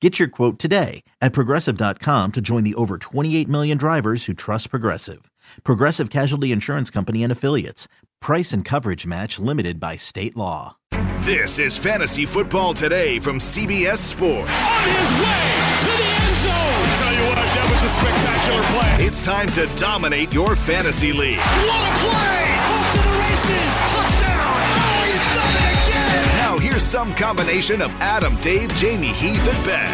Get your quote today at Progressive.com to join the over 28 million drivers who trust Progressive. Progressive Casualty Insurance Company and Affiliates. Price and coverage match limited by state law. This is Fantasy Football Today from CBS Sports. On his way to the end zone. I tell you what, that was a spectacular play. It's time to dominate your fantasy league. What a play! Off to the races! Touchdown! Oh, he's done it again! Now here's some combination of Adam, Dave, Jamey, Heath, and Ben.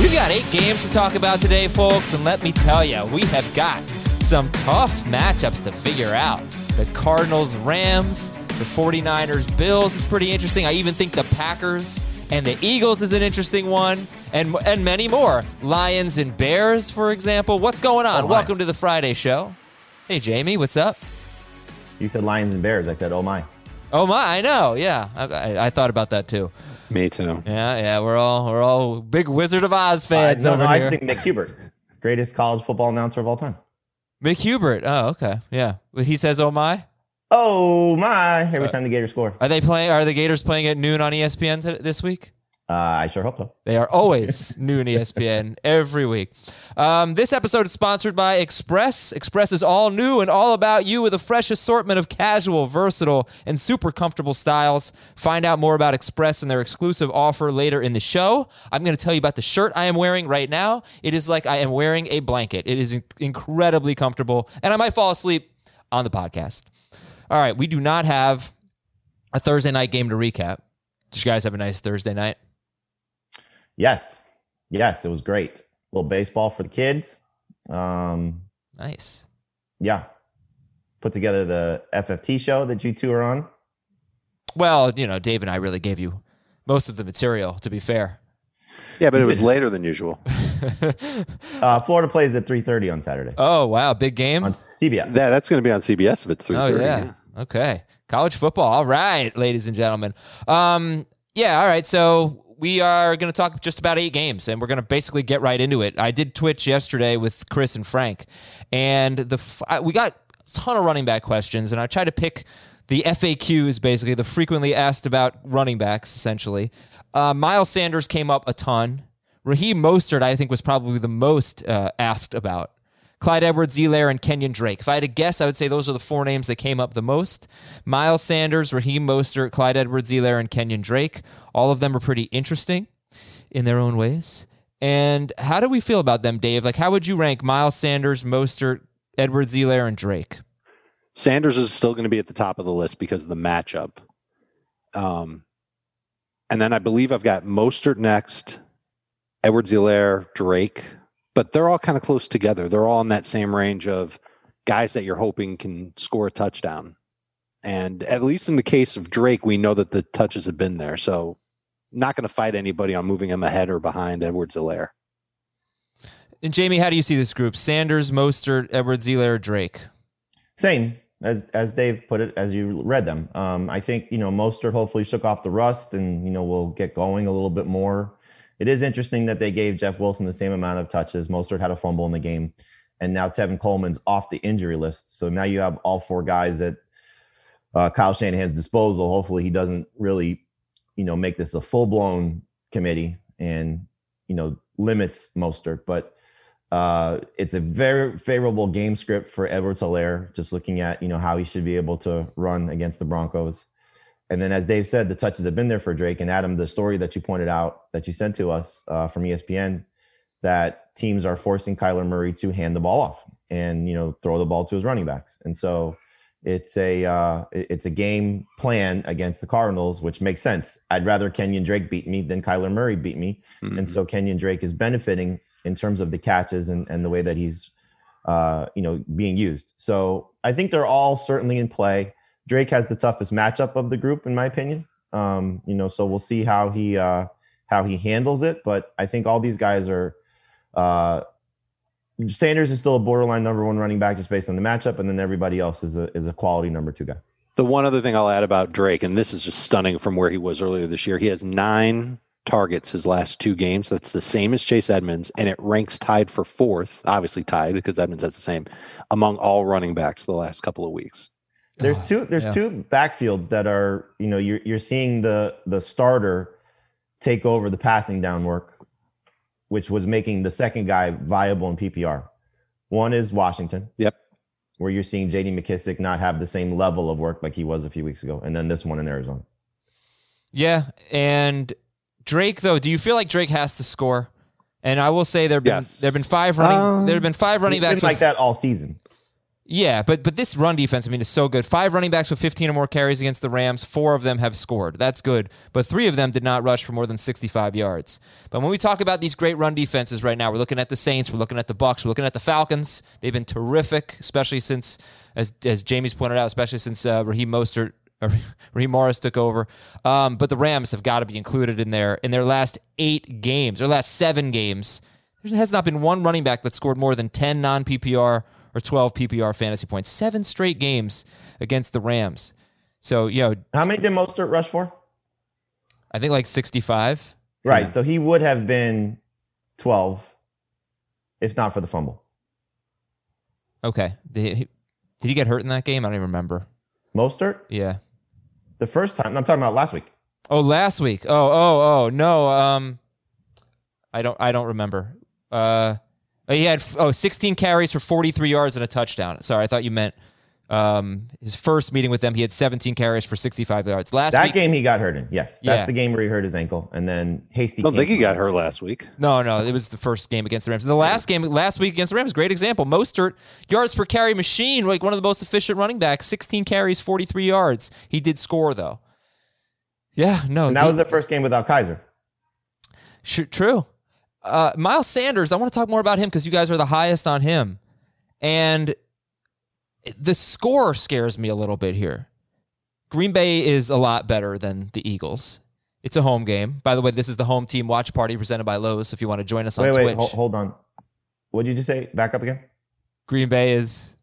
We've got 8 games to talk about today, folks, and let me tell you, we have got some tough matchups to figure out. The Cardinals, Rams, the 49ers, Bills is pretty interesting. I even think the Packers and the Eagles is an interesting one, and many more. Lions and Bears, for example. What's going on? Oh, welcome to the Friday show. Hey, Jamey, what's up? You said Lions and Bears. I said, oh, my. Oh, my. I know. Yeah, I thought about that, too. Me too. Yeah, we're all big Wizard of Oz fans over here. I think Mick Hubert, greatest college football announcer of all time. Mick Hubert. Oh, okay. Yeah. He says, oh, my. Oh, my. Every time the Gators score. Are the Gators playing at noon on ESPN this week? I sure hope so. They are always noon ESPN every week. This episode is sponsored by Express. Express is all new and all about you with a fresh assortment of casual, versatile, and super comfortable styles. Find out more about Express and their exclusive offer later in the show. I'm going to tell you about the shirt I am wearing right now. It is like I am wearing a blanket. It is incredibly comfortable, and I might fall asleep on the podcast. All right, we do not have a Thursday night game to recap. Did you guys have a nice Thursday night? Yes, it was great. A little baseball for the kids. Nice. Yeah. Put together the FFT show that you two are on. Well, Dave and I really gave you most of the material, to be fair. Yeah, but it was later than usual. Florida plays at 3:30 on Saturday. Oh, wow. Big game? On CBS. Yeah, that's going to be on CBS if it's 3:30. Oh, yeah. Okay. College football. All right, ladies and gentlemen. Yeah, all right. So we are going to talk just about 8 games, and we're going to basically get right into it. I did Twitch yesterday with Chris and Frank, and we got a ton of running back questions, and I tried to pick the FAQs, basically, the frequently asked about running backs, essentially. Miles Sanders came up a ton. Raheem Mostert, I think, was probably the most asked about. Clyde Edwards-Helaire and Kenyan Drake. If I had to guess, I would say those are the 4 names that came up the most. Miles Sanders, Raheem Mostert, Clyde Edwards-Helaire, and Kenyan Drake. All of them are pretty interesting in their own ways. And how do we feel about them, Dave? Like, how would you rank Miles Sanders, Mostert, Edwards-Helaire, and Drake? Sanders is still going to be at the top of the list because of the matchup. And then I believe I've got Mostert next, Edwards-Helaire, Drake. But they're all kind of close together. They're all in that same range of guys that you're hoping can score a touchdown. And at least in the case of Drake, we know that the touches have been there. So not going to fight anybody on moving him ahead or behind Edwards-Helaire. And Jamey, how do you see this group? Sanders, Mostert, Edwards-Helaire, Drake. Same, as Dave put it, as you read them. I think, Mostert hopefully shook off the rust and, we'll get going a little bit more. It is interesting that they gave Jeff Wilson the same amount of touches. Mostert had a fumble in the game, and now Tevin Coleman's off the injury list. So now you have all 4 guys at Kyle Shanahan's disposal. Hopefully he doesn't really, make this a full-blown committee and, limits Mostert. But it's a very favorable game script for Edwards-Helaire, just looking at, how he should be able to run against the Broncos. And then, as Dave said, the touches have been there for Drake. And Adam, the story that you pointed out that you sent to us from ESPN, that teams are forcing Kyler Murray to hand the ball off and, throw the ball to his running backs. And so it's a game plan against the Cardinals, which makes sense. I'd rather Kenyan Drake beat me than Kyler Murray beat me. Mm-hmm. And so Kenyan Drake is benefiting in terms of the catches and the way that he's, being used. So I think they're all certainly in play. Drake has the toughest matchup of the group, in my opinion. So we'll see how he handles it. But I think all these guys are Sanders is still a borderline number one running back just based on the matchup, and then everybody else is a quality number two guy. The one other thing I'll add about Drake, and this is just stunning from where he was earlier this year, he has 9 targets his last 2 games. That's the same as Chase Edmonds, and it ranks tied for 4th, obviously tied because Edmonds has the same, among all running backs the last couple of weeks. There's two backfields that are, you know, you're seeing the starter take over the passing down work, which was making the second guy viable in PPR. One is Washington. Yep. Where you're seeing JD McKissick not have the same level of work like he was a few weeks ago. And then this one in Arizona. Yeah. And Drake, though, do you feel like Drake has to score? And I will say there have been five running backs like that all season. Yeah, but this run defense, I mean, is so good. 5 running backs with 15 or more carries against the Rams. 4 of them have scored. That's good. But 3 of them did not rush for more than 65 yards. But when we talk about these great run defenses right now, we're looking at the Saints, we're looking at the Bucs, we're looking at the Falcons. They've been terrific, especially since, as Jamie's pointed out, especially since Raheem Morris took over. But the Rams have got to be included in there. In their last 8 games, their last 7 games, there has not been one running back that scored more than 10 non-PPR or 12 PPR fantasy points. 7 straight games against the Rams. So, you know, how many did Mostert rush for? I think like 65. Right. Yeah. So he would have been 12 if not for the fumble. Okay. Did he get hurt in that game? I don't even remember. Mostert? Yeah. The first time. I'm talking about last week. Oh, last week. Oh, no. I don't remember. He had 16 carries for 43 yards and a touchdown. Sorry, I thought you meant his first meeting with them. He had 17 carries for 65 yards. That game he got hurt in, yes. That's the game where he hurt his ankle. And then Hasty. I don't think he got hurt last week. No, it was the first game against the Rams. The last game last week against the Rams, great example. Mostert, yards per carry machine, like one of the most efficient running backs. 16 carries, 43 yards. He did score, though. Yeah, no. And that was the first game without Kaiser. True. Miles Sanders, I want to talk more about him because you guys are the highest on him. And the score scares me a little bit here. Green Bay is a lot better than the Eagles. It's a home game. By the way, this is the home team watch party presented by Lowe's. If you want to join us on Twitch. Hold on. What did you just say? Back up again. Green Bay is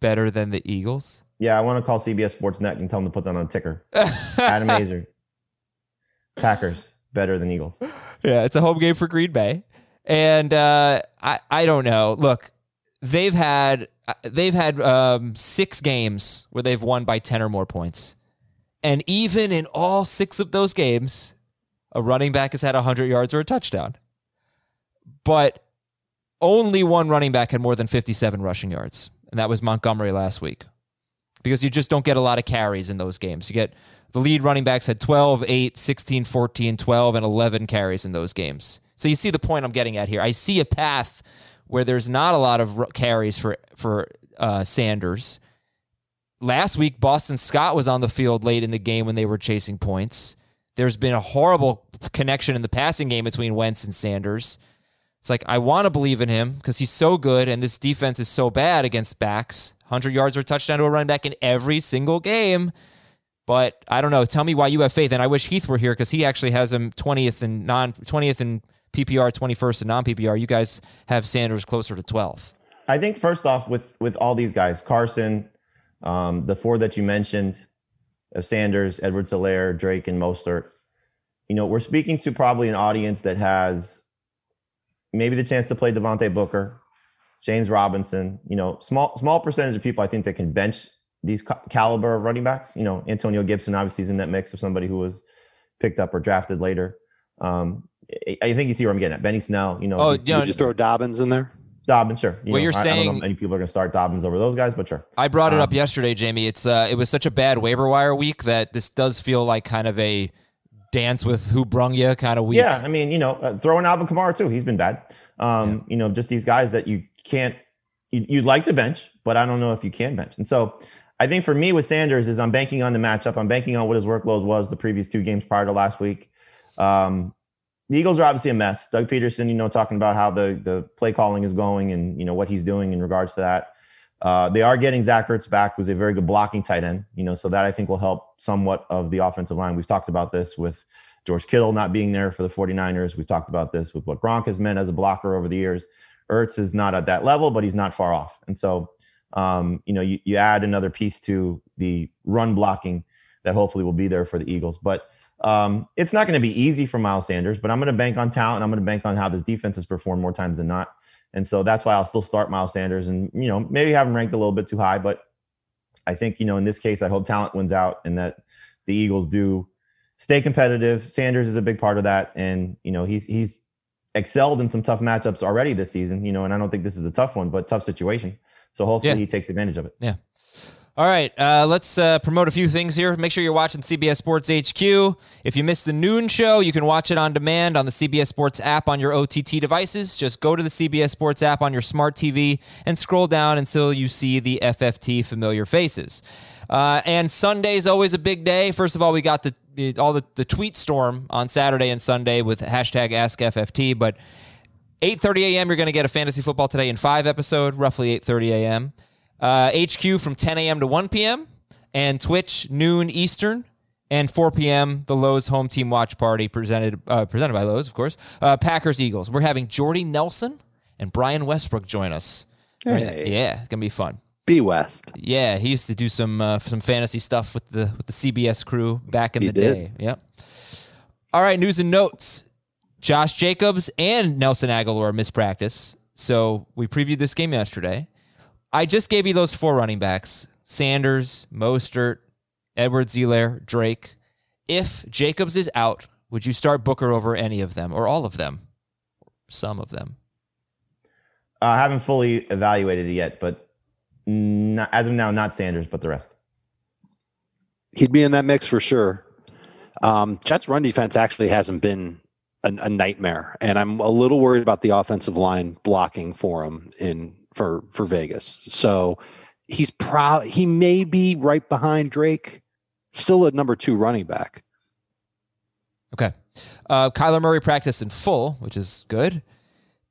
better than the Eagles. Yeah, I want to call CBS Sports Net and tell them to put that on a ticker. Adam Aizer. Packers, better than Eagles. Yeah, it's a home game for Green Bay. And I don't know. Look, they've had 6 games where they've won by 10 or more points. And even in all 6 of those games, a running back has had 100 yards or a touchdown. But only one running back had more than 57 rushing yards, and that was Montgomery last week. Because you just don't get a lot of carries in those games. You get the lead running backs had 12, 8, 16, 14, 12, and 11 carries in those games. So you see the point I'm getting at here. I see a path where there's not a lot of carries for Sanders. Last week, Boston Scott was on the field late in the game when they were chasing points. There's been a horrible connection in the passing game between Wentz and Sanders. It's like, I want to believe in him because he's so good and this defense is so bad against backs. 100 yards or touchdown to a running back in every single game. But I don't know. Tell me why you have faith. And I wish Heath were here because he actually has him 20th in PPR, 21st in non-PPR. You guys have Sanders closer to 12th. I think first off with all these guys, Carson, the 4 that you mentioned, Sanders, Edwards-Helaire, Drake, and Mostert, you know, we're speaking to probably an audience that has maybe the chance to play Devontae Booker, James Robinson, you know, small percentage of people I think that can bench these caliber of running backs. You know, Antonio Gibson obviously is in that mix of somebody who was picked up or drafted later. I think you see where I'm getting at. Benny Snell, you know. Oh, you know, just throw Dobbins in there? Dobbins, sure. I don't know many people are going to start Dobbins over those guys, but sure. I brought it up yesterday, Jamey. It was such a bad waiver wire week that this does feel like kind of a dance with who brung you kind of week. Yeah, I mean, you know, throw in Alvin Kamara too. He's been bad. You know, just these guys that you can't, you'd like to bench, but I don't know if you can bench. And so I think for me with Sanders is I'm banking on the matchup. I'm banking on what his workload was the previous 2 games prior to last week. The Eagles are obviously a mess. Doug Peterson, you know, talking about how the play calling is going and, you know, what he's doing in regards to that. They are getting Zach Ertz back, who's a very good blocking tight end, you know, so that I think will help somewhat of the offensive line. We've talked about this with George Kittle not being there for the 49ers. We've talked about this with what Gronk has meant as a blocker over the years. Ertz is not at that level, but he's not far off. And so, you add another piece to the run blocking that hopefully will be there for the Eagles. But it's not going to be easy for Miles Sanders, but I'm going to bank on talent. I'm going to bank on how this defense has performed more times than not. And so that's why I'll still start Miles Sanders and, maybe have him ranked a little bit too high. But I think, in this case, I hope talent wins out and that the Eagles do stay competitive. Sanders is a big part of that. And, he's excelled in some tough matchups already this season, and I don't think this is a tough one, but tough situation. So hopefully he takes advantage of it. Yeah. All right. Let's promote a few things here. Make sure you're watching CBS Sports HQ. If you missed the noon show, you can watch it on demand on the CBS Sports app on your OTT devices. Just go to the CBS Sports app on your smart TV and scroll down until you see the FFT familiar faces. And Sunday's always a big day. First of all, we got the tweet storm on Saturday and Sunday with hashtag AskFFT, but 8:30 a.m. you're going to get a Fantasy Football Today in 5 episode, roughly 8:30 a.m. HQ from 10 a.m. to 1 p.m. and Twitch noon Eastern and 4 p.m. the Lowe's Home Team Watch Party presented by Lowe's, of course. Packers Eagles. We're having Jordy Nelson and Brian Westbrook join us. Hey. Yeah, it's gonna be fun. B West. Yeah, he used to do some fantasy stuff with the CBS crew back in the day. Yep. All right, news and notes. Josh Jacobs and Nelson Aguilar mispractice. So we previewed this game yesterday. I just gave you those 4 running backs, Sanders, Mostert, Edwards-Helaire, Drake. If Jacobs is out, would you start Booker over any of them or all of them? Some of them. I haven't fully evaluated it yet, but as of now, not Sanders, but the rest. He'd be in that mix for sure. Jets' run defense actually hasn't been a nightmare, and I'm a little worried about the offensive line blocking for him for Vegas. So he may be right behind Drake, still a number 2 running back. Okay. Kyler Murray practiced in full, which is good.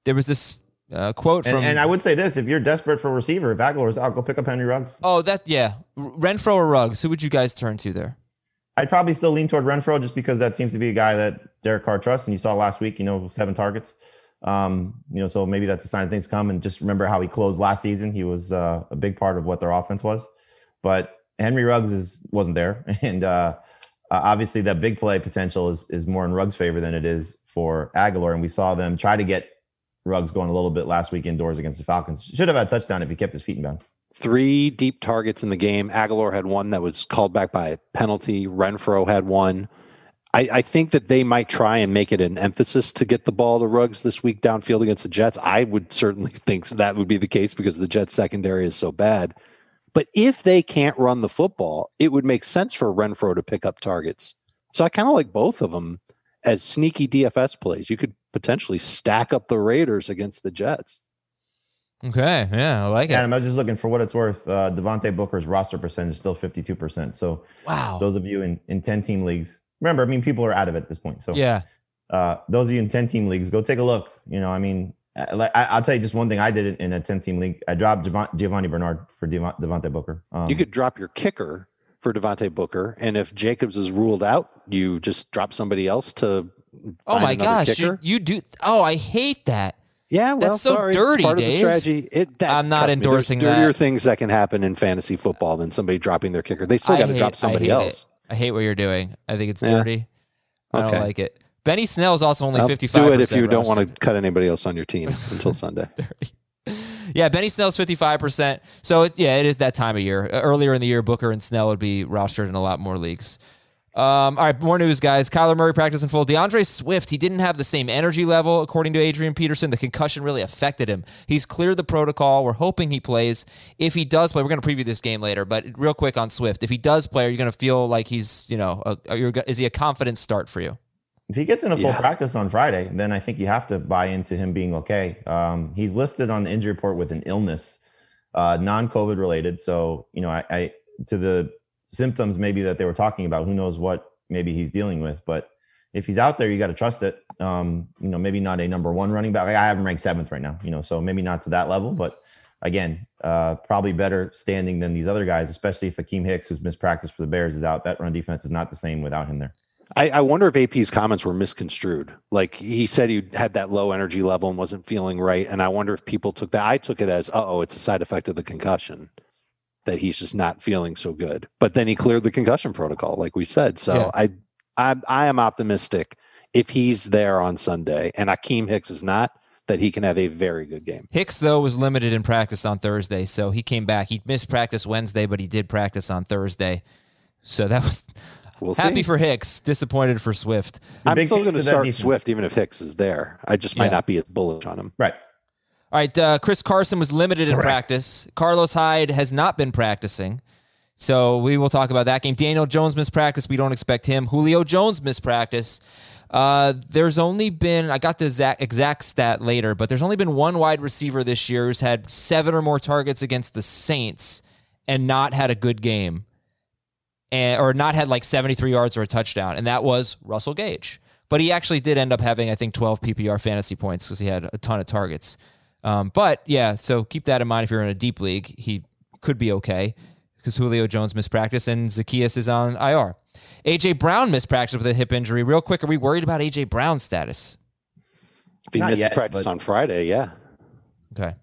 There was this quote from... And I would say this, if you're desperate for a receiver, if Aguilar is out, go pick up Henry Ruggs. Oh, Renfro or Ruggs, who would you guys turn to there? I'd probably still lean toward Renfro just because that seems to be a guy that Derek Carr trusts, and you saw last week, 7 targets. So maybe that's a sign of things come, and just remember how he closed last season. He was a big part of what their offense was, but Henry Ruggs wasn't there. And, obviously that big play potential is more in Ruggs' favor than it is for Aguilar. And we saw them try to get Ruggs going a little bit last week indoors against the Falcons. Should have had a touchdown if he kept his feet in bounds. 3 deep targets in the game. Aguilar had one that was called back by a penalty. Renfro had one. I think that they might try and make it an emphasis to get the ball to Ruggs this week downfield against the Jets. I would certainly think that would be the case because the Jets secondary is so bad. But if they can't run the football, it would make sense for Renfro to pick up targets. So I kind of like both of them as sneaky DFS plays. You could potentially stack up the Raiders against the Jets. Okay, yeah, I like it. And I'm just looking for what it's worth. Devontae Booker's roster percentage is still 52%. So wow. Those of you in 10-team leagues, remember, people are out of it at this point. So yeah, those of you in 10-team leagues, go take a look. I'll tell you just one thing I did in a 10-team league. I dropped Giovanni Bernard for Devontae Booker. You could drop your kicker for Devontae Booker, and if Jacobs is ruled out, you just drop somebody else to. Oh my gosh, you do. Oh, I hate that. Yeah, well, that's so dirty, Dave. It's part of the strategy. I'm not endorsing that. There's dirtier things that can happen in fantasy football than somebody dropping their kicker. They still got to drop somebody else. I hate what you're doing. I think it's dirty. Yeah. Okay. I don't like it. Benny Snell's also only 55%. Do it if you don't want to cut anybody else on your team until Sunday. Yeah, Benny Snell's 55%. So, it is that time of year. Earlier in the year, Booker and Snell would be rostered in a lot more leagues. All right, more news, guys. Kyler Murray practiced in full. DeAndre Swift, he didn't have the same energy level, according to Adrian Peterson. The concussion really affected him. He's cleared the protocol. We're hoping he plays. If he does play, we're going to preview this game later, but real quick on Swift. If he does play, are you going to feel like he's, is he a confident start for you? If he gets in a full practice on Friday, then I think you have to buy into him being okay. He's listed on the injury report with an illness, non-COVID related. So, I to the symptoms maybe that they were talking about, who knows what maybe he's dealing with, but if he's out there, you got to trust it. Maybe not a number 1 running back. I have him ranked 7th right now, so maybe not to that level, but again, probably better standing than these other guys, especially if Akeem Hicks, who's mispracticed for the Bears, is out. That run defense is not the same without him there. I wonder if AP's comments were misconstrued. Like, he said he had that low energy level and wasn't feeling right. And I wonder if people took that. I took it as, uh-oh, it's a side effect of the concussion, that he's just not feeling so good. But then he cleared the concussion protocol, like we said. So yeah. I am optimistic if he's there on Sunday and Akeem Hicks is not, that he can have a very good game. Hicks, though, was limited in practice on Thursday, so he came back. He missed practice Wednesday, but he did practice on Thursday. So that was... We'll happy see. For Hicks, disappointed for Swift. I'm still going to start Swift even if Hicks is there. I just might not be as bullish on him. Right. All right. Chris Carson was limited in practice. Carlos Hyde has not been practicing. So we will talk about that game. Daniel Jones missed practice. We don't expect him. Julio Jones missed practice. There's only been, I got the exact stat later, but there's only been one wide receiver this year who's had 7 or more targets against the Saints and not had a good game. Or not had like 73 yards or a touchdown, and that was Russell Gage. But he actually did end up having, I think, 12 PPR fantasy points because he had a ton of targets. But, yeah, so keep that in mind if you're in a deep league. He could be okay because Julio Jones missed practice, and Zacchaeus is on IR. A.J. Brown missed practice with a hip injury. Real quick, are we worried about A.J. Brown's status? If he missed practice on Friday, yeah. Okay.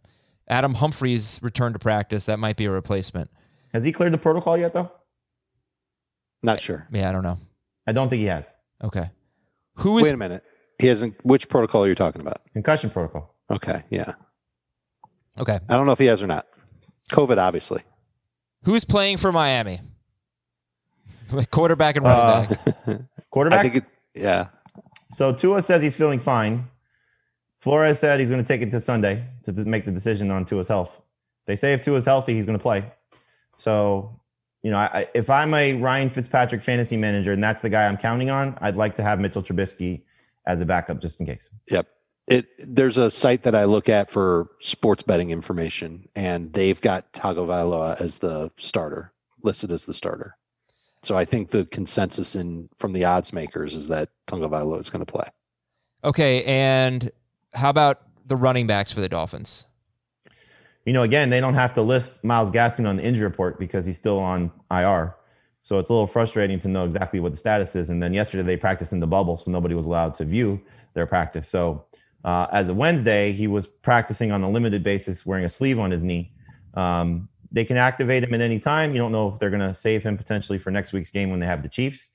Adam Humphries returned to practice. That might be a replacement. Has he cleared the protocol yet, though? Not sure. Yeah, I don't know. I don't think he has. Okay. Who is? Wait a minute. He hasn't. Which protocol are you talking about? Concussion protocol. Okay. Yeah. Okay. I don't know if he has or not. COVID, obviously. Who's playing for Miami? Quarterback and running back. Quarterback. Yeah. So Tua says he's feeling fine. Flores said he's going to take it to Sunday to make the decision on Tua's health. They say if Tua's healthy, he's going to play. So. You know, if I'm a Ryan Fitzpatrick fantasy manager and that's the guy I'm counting on, I'd like to have Mitchell Trubisky as a backup just in case. Yep. There's a site that I look at for sports betting information, and they've got Tagovailoa as the starter, listed as the starter. So I think the consensus from the odds makers is that Tagovailoa is going to play. Okay, and how about the running backs for the Dolphins? You know, again, they don't have to list Myles Gaskin on the injury report because he's still on IR. So it's a little frustrating to know exactly what the status is. And then yesterday they practiced in the bubble, so nobody was allowed to view their practice. So as of Wednesday, he was practicing on a limited basis wearing a sleeve on his knee. They can activate him at any time. You don't know if they're going to save him potentially for next week's game when they have the Chiefs.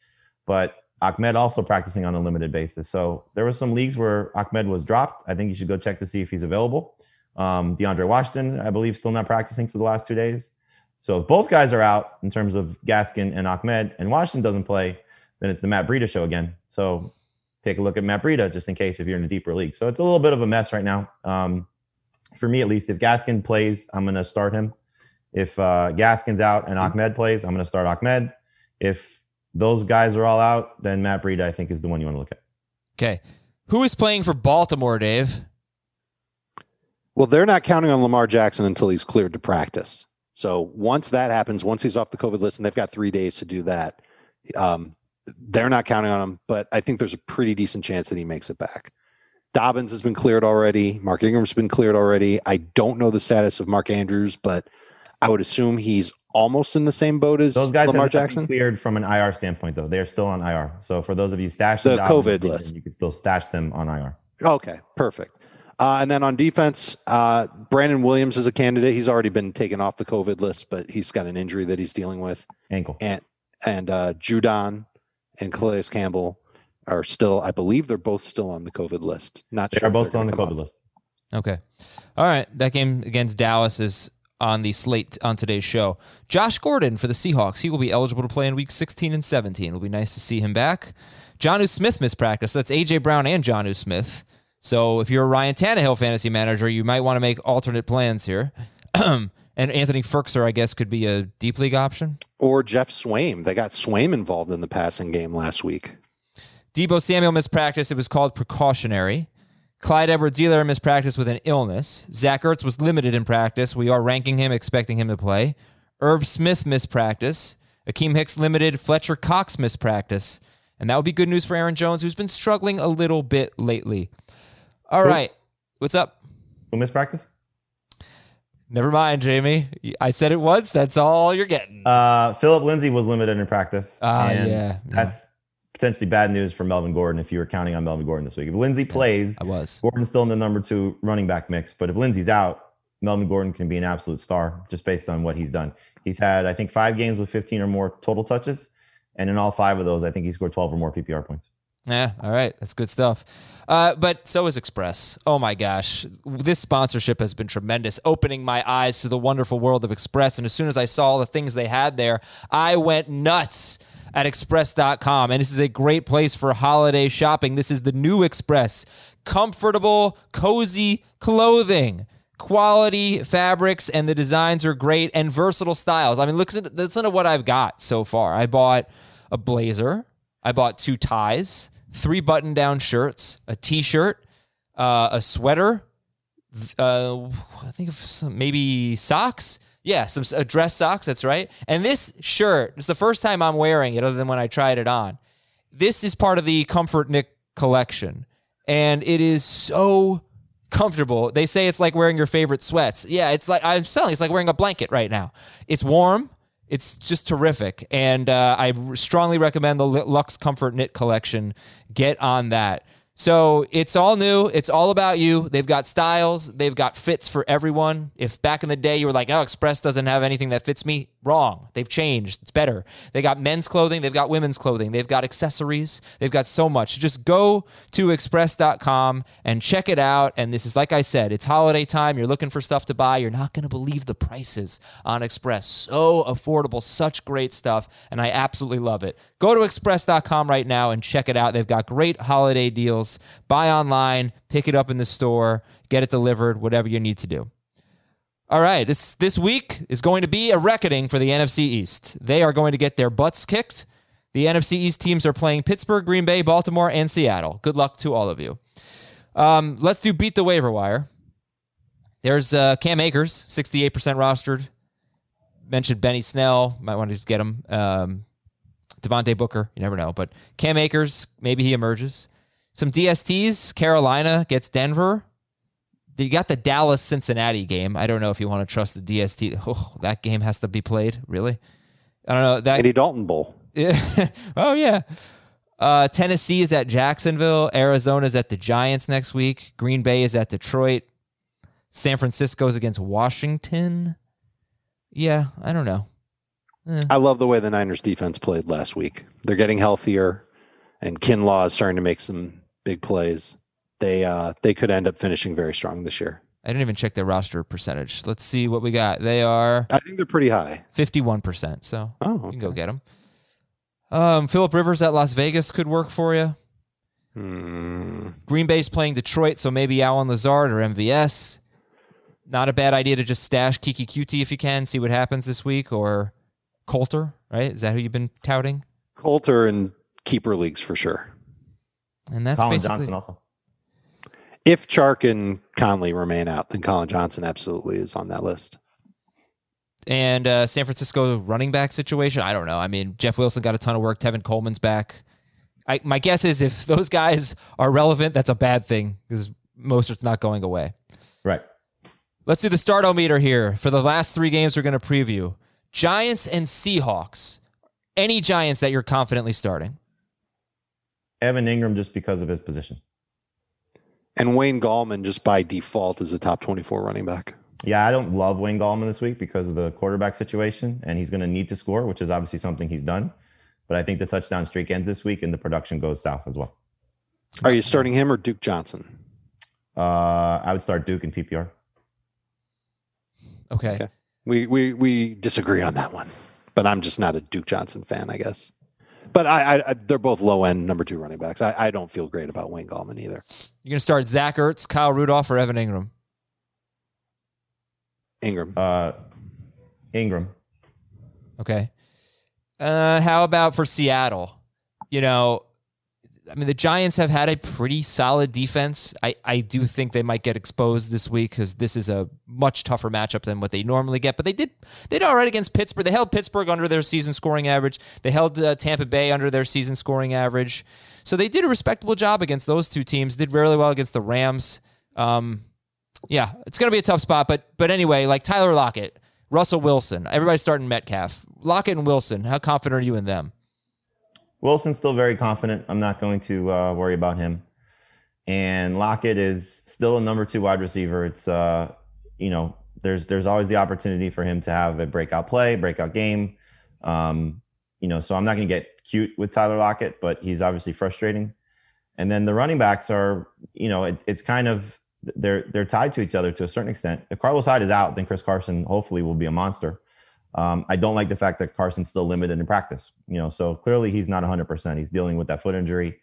But Ahmed also practicing on a limited basis. So there were some leagues where Ahmed was dropped. I think you should go check to see if he's available. DeAndre Washington, I believe, still not practicing for the last 2 days. So if both guys are out in terms of Gaskin and Ahmed, and Washington doesn't play, then it's the Matt Breida show again. So take a look at Matt Breida just in case if you're in a deeper league. So it's a little bit of a mess right now. For me, at least, if Gaskin plays, I'm going to start him. If Gaskin's out and Ahmed plays, I'm going to start Ahmed. If those guys are all out, then Matt Breida, I think, is the one you want to look at. Okay. Who is playing for Baltimore, Dave? Well, they're not counting on Lamar Jackson until he's cleared to practice. So once that happens, once he's off the COVID list, and they've got 3 days to do that, they're not counting on him, but I think there's a pretty decent chance that he makes it back. Dobbins has been cleared already. Mark Ingram's been cleared already. I don't know the status of Mark Andrews, but I would assume he's almost in the same boat as those guys Lamar Jackson. Cleared from an IR standpoint, though. They're still on IR. So for those of you stashing the COVID list, you can still stash them on IR. Okay, perfect. And then on defense, Brandon Williams is a candidate. He's already been taken off the COVID list, but he's got an injury that he's dealing with. Ankle. And Judon and Calais Campbell are still, I believe they're both still on the COVID list. Not sure. They're both on the COVID list. Okay. All right. That game against Dallas is on the slate on today's show. Josh Gordon for the Seahawks. He will be eligible to play in weeks 16 and 17. It'll be nice to see him back. Jonnu Smith missed practice. That's A.J. Brown and Jonnu Smith. So if you're a Ryan Tannehill fantasy manager, you might want to make alternate plans here. And Anthony Firkser, I guess, could be a deep league option. Or Jeff Swaim. They got Swaim involved in the passing game last week. Debo Samuel missed practice. It was called precautionary. Clyde Edwards-Helaire missed practice with an illness. Zach Ertz was limited in practice. We are ranking him, expecting him to play. Irv Smith missed practice. Akeem Hicks limited. Fletcher Cox missed practice. And that would be good news for Aaron Jones, who's been struggling a little bit lately. All right. What's up? Who missed practice? Never mind, Jamey. I said it once. That's all you're getting. Philip Lindsay was limited in practice. That's potentially bad news for Melvin Gordon if you were counting on Melvin Gordon this week. If Lindsey plays, Gordon's still in the number two running back mix. But if Lindsey's out, Melvin Gordon can be an absolute star just based on what he's done. He's had, I think, 5 games with 15 or more total touches. And in all 5 of those, I think he scored 12 or more PPR points. Yeah, all right. That's good stuff. But so is Express. Oh, my gosh. This sponsorship has been tremendous, opening my eyes to the wonderful world of Express. And as soon as I saw all the things they had there, I went nuts at Express.com. And this is a great place for holiday shopping. This is the new Express. Comfortable, cozy clothing. Quality fabrics, and the designs are great, and versatile styles. I mean, listen to what I've got so far. I bought a blazer. I bought 2 ties, 3 button-down shirts, a T-shirt, a sweater. I think of some, maybe socks. Yeah, some dress socks. That's right. And this shirt, it's the first time I'm wearing it other than when I tried it on. This is part of the Comfort Nick collection, and it is so comfortable. They say it's like wearing your favorite sweats. Yeah, it's like it's like wearing a blanket right now. It's warm. It's just terrific. And I strongly recommend the Luxe Comfort Knit collection. Get on that. So it's all new. It's all about you. They've got styles. They've got fits for everyone. If back in the day you were like, oh, Express doesn't have anything that fits me, wrong. They've changed. It's better. They got men's clothing. They've got women's clothing. They've got accessories. They've got so much. Just go to express.com and check it out. And this is, like I said, it's holiday time. You're looking for stuff to buy. You're not going to believe the prices on Express. So affordable, such great stuff. And I absolutely love it. Go to express.com right now and check it out. They've got great holiday deals. Buy online, pick it up in the store, get it delivered, whatever you need to do. All right, this week is going to be a reckoning for the NFC East. They are going to get their butts kicked. The NFC East teams are playing Pittsburgh, Green Bay, Baltimore, and Seattle. Good luck to all of you. Let's do Beat the Waiver Wire. There's Cam Akers, 68% rostered. Mentioned Benny Snell. Might want to get him. Devontae Booker, you never know. But Cam Akers, maybe he emerges. Some DSTs. Carolina gets Denver. You got the Dallas-Cincinnati game. I don't know if you want to trust the DST. Oh, that game has to be played, really? I don't know. That Andy Dalton Bowl. Oh, yeah. Tennessee is at Jacksonville. Arizona is at the Giants next week. Green Bay is at Detroit. San Francisco is against Washington. Yeah, I don't know. I love the way the Niners defense played last week. They're getting healthier, and Kinlaw is starting to make some big plays. They could end up finishing very strong this year. I didn't even check their roster percentage. Let's see what we got. They are... I think they're pretty high. 51%, so you can go get them. Phillip Rivers at Las Vegas could work for you. Green Bay's playing Detroit, so maybe Allen Lazard or MVS. Not a bad idea to just stash Kiki QT if you can, see what happens this week, or Coulter, right? Is that who you've been touting? Coulter and keeper leagues for sure. And that's Colin basically... Johnson also. If Chark and Conley remain out, then Colin Johnson absolutely is on that list. And San Francisco running back situation, I don't know. I mean, Jeff Wilson got a ton of work. Tevin Coleman's back. My guess is if those guys are relevant, that's a bad thing because Mostert's not going away. Right. Let's do the Startometer here. For the last 3 games we're going to preview. Giants and Seahawks. Any Giants that you're confidently starting? Evan Ingram just because of his position. And Wayne Gallman just by default is a top 24 running back. Yeah, I don't love Wayne Gallman this week because of the quarterback situation, and he's going to need to score, which is obviously something he's done. But I think the touchdown streak ends this week, and the production goes south as well. Are you starting him or Duke Johnson? I would start Duke in PPR. Okay. We disagree on that one, but I'm just not a Duke Johnson fan, I guess. But they're both low-end number 2 running backs. I don't feel great about Wayne Gallman either. You're going to start Zach Ertz, Kyle Rudolph, or Evan Ingram? Ingram. Okay. How about for Seattle? You know, I mean, the Giants have had a pretty solid defense. I do think they might get exposed this week because this is a much tougher matchup than what they normally get. But they did all right against Pittsburgh. They held Pittsburgh under their season scoring average. They held Tampa Bay under their season scoring average. So they did a respectable job against those 2 teams. Did really well against the Rams. Yeah, it's going to be a tough spot. But anyway, like Tyler Lockett, Russell Wilson, everybody's starting Metcalf. Lockett and Wilson, how confident are you in them? Wilson's still very confident. I'm not going to worry about him. And Lockett is still a number two wide receiver. It's, you know, there's always the opportunity for him to have a breakout play, breakout game. You know, so I'm not going to get cute with Tyler Lockett, but he's obviously frustrating. And then the running backs are, you know, it's kind of, they're tied to each other to a certain extent. If Carlos Hyde is out, then Chris Carson hopefully will be a monster. I don't like the fact that Carson's still limited in practice, you know, so clearly he's not 100%. He's dealing with that foot injury.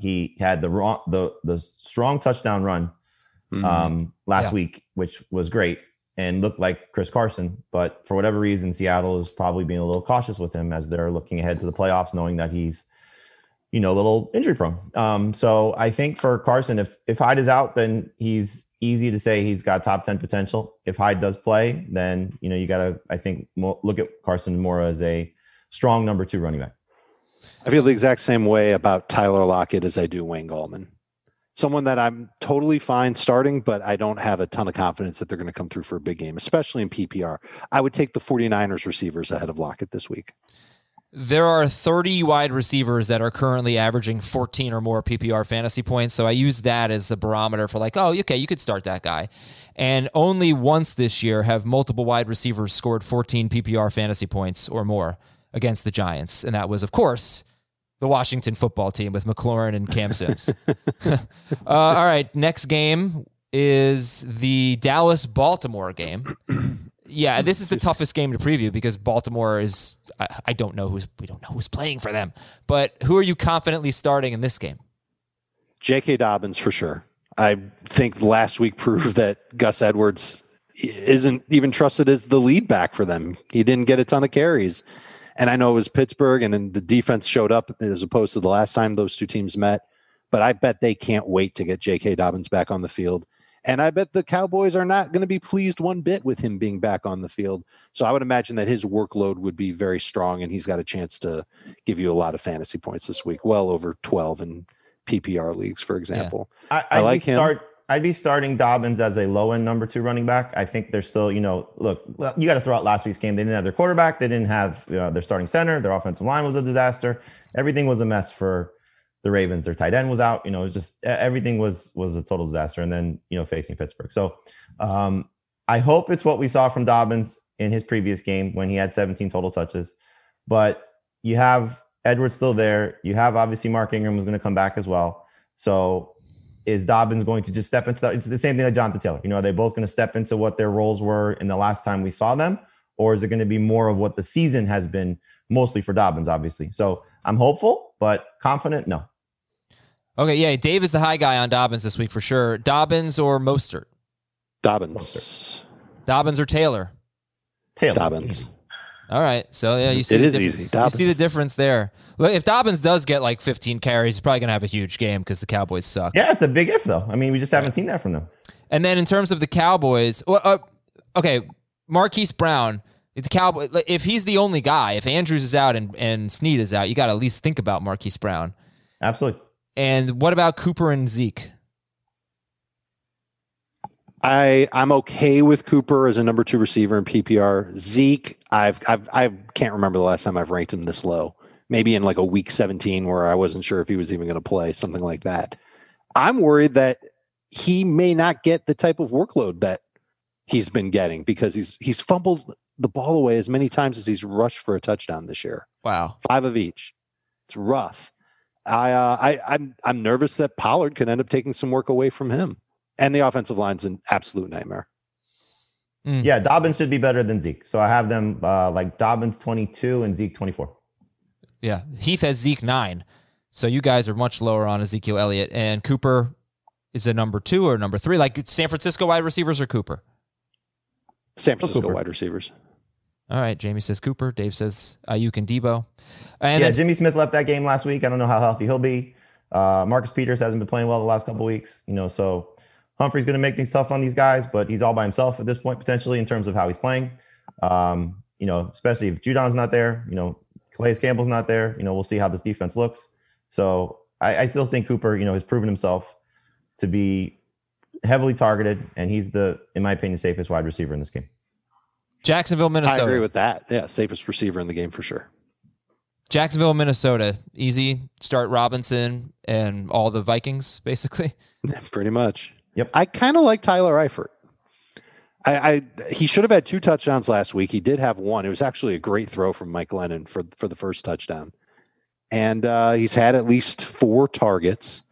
He had the strong touchdown run last week, which was great and looked like Chris Carson. But for whatever reason, Seattle is probably being a little cautious with him as they're looking ahead to the playoffs, knowing that he's, you know, a little injury prone. So I think for Carson, if Hyde is out, then he's easy to say he's got top 10 potential. If Hyde does play, then, you know, you got to, I think, look at Carson more as a strong number two running back. I feel the exact same way about Tyler Lockett as I do Wayne Gallman. Someone that I'm totally fine starting, but I don't have a ton of confidence that they're going to come through for a big game, especially in PPR. I would take the 49ers receivers ahead of Lockett this week. There are 30 wide receivers that are currently averaging 14 or more PPR fantasy points. So I use that as a barometer for like, oh, okay, you could start that guy. And only once this year have multiple wide receivers scored 14 PPR fantasy points or more against the Giants. And that was, of course, the Washington football team with McLaurin and Cam Sims. All right. Next game is the Dallas-Baltimore game. Yeah, this is the toughest game to preview because Baltimore is, I don't know who's, we don't know who's playing for them, but who are you confidently starting in this game? J.K. Dobbins for sure. I think last week proved that Gus Edwards isn't even trusted as the lead back for them. He didn't get a ton of carries. And I know it was Pittsburgh and then the defense showed up as opposed to the last time those two teams met, but I bet they can't wait to get J.K. Dobbins back on the field. And I bet the Cowboys are not going to be pleased one bit with him being back on the field. So I would imagine that his workload would be very strong and he's got a chance to give you a lot of fantasy points this week, well over 12 in PPR leagues, for example. Yeah. I like him. I'd be starting Dobbins as a low-end number two running back. I think they're still, you know, look, you got to throw out last week's game. They didn't have their quarterback. They didn't have their starting center. Their offensive line was a disaster. Everything was a mess for the Ravens. Their tight end was out. You know, it was just everything was a total disaster. And then, you know, facing Pittsburgh. So I hope it's what we saw from Dobbins in his previous game when he had 17 total touches. But you have Edwards still there. You have obviously Mark Ingram was going to come back as well. So is Dobbins going to just step into that? It's the same thing that Jonathan Taylor, you know, are they both going to step into what their roles were in the last time we saw them? Or is it going to be more of what the season has been mostly for Dobbins, obviously? So I'm hopeful, but confident, no. Okay, yeah, Dave is the high guy on Dobbins this week for sure. Dobbins or Mostert? Dobbins. Mostert. Dobbins or Taylor? Taylor. Dobbins. All right, so yeah, you see it is easy. Dobbins. You see the difference there. Look, if Dobbins does get like 15 carries, he's probably gonna have a huge game because the Cowboys suck. Yeah, it's a big if though. I mean, we just haven't seen that from them. And then in terms of the Cowboys, well, okay, Marquise Brown, the Cowboy. If he's the only guy, if Andrews is out and Snead is out, you got to at least think about Marquise Brown. Absolutely. And what about Cooper and Zeke? I'm okay with Cooper as a number two receiver in PPR. Zeke, I can't remember the last time I've ranked him this low. Maybe in like a week 17 where I wasn't sure if he was even going to play, something like that. I'm worried that he may not get the type of workload that he's been getting because he's fumbled the ball away as many times as he's rushed for a touchdown this year. Wow, 5 of each. It's rough. I'm nervous that Pollard could end up taking some work away from him. And the offensive line's an absolute nightmare. Mm. Yeah, Dobbins should be better than Zeke. So I have them like Dobbins 22 and Zeke 24. Yeah, Heath has Zeke 9. So you guys are much lower on Ezekiel Elliott. And Cooper is a number 2 or number 3. Like San Francisco wide receivers or Cooper? San Francisco Cooper. Wide receivers. All right, Jamey says Cooper. Dave says Ayuk and Debo. And yeah, then Jimmy Smith left that game last week. I don't know how healthy he'll be. Marcus Peters hasn't been playing well the last couple weeks. You know, so Humphrey's going to make things tough on these guys, but he's all by himself at this point, potentially, in terms of how he's playing. You know, especially if Judon's not there, you know, Calais Campbell's not there, you know, we'll see how this defense looks. So I still think Cooper, you know, has proven himself to be heavily targeted, and he's the, in my opinion, safest wide receiver in this game. Jacksonville, Minnesota. I agree with that. Yeah, safest receiver in the game for sure. Jacksonville, Minnesota. Easy. Start Robinson and all the Vikings, basically. Pretty much. Yep. I kind of like Tyler Eifert. He should have had 2 touchdowns last week. He did have 1. It was actually a great throw from Mike Lennon for the first touchdown. And he's had at least 4 targets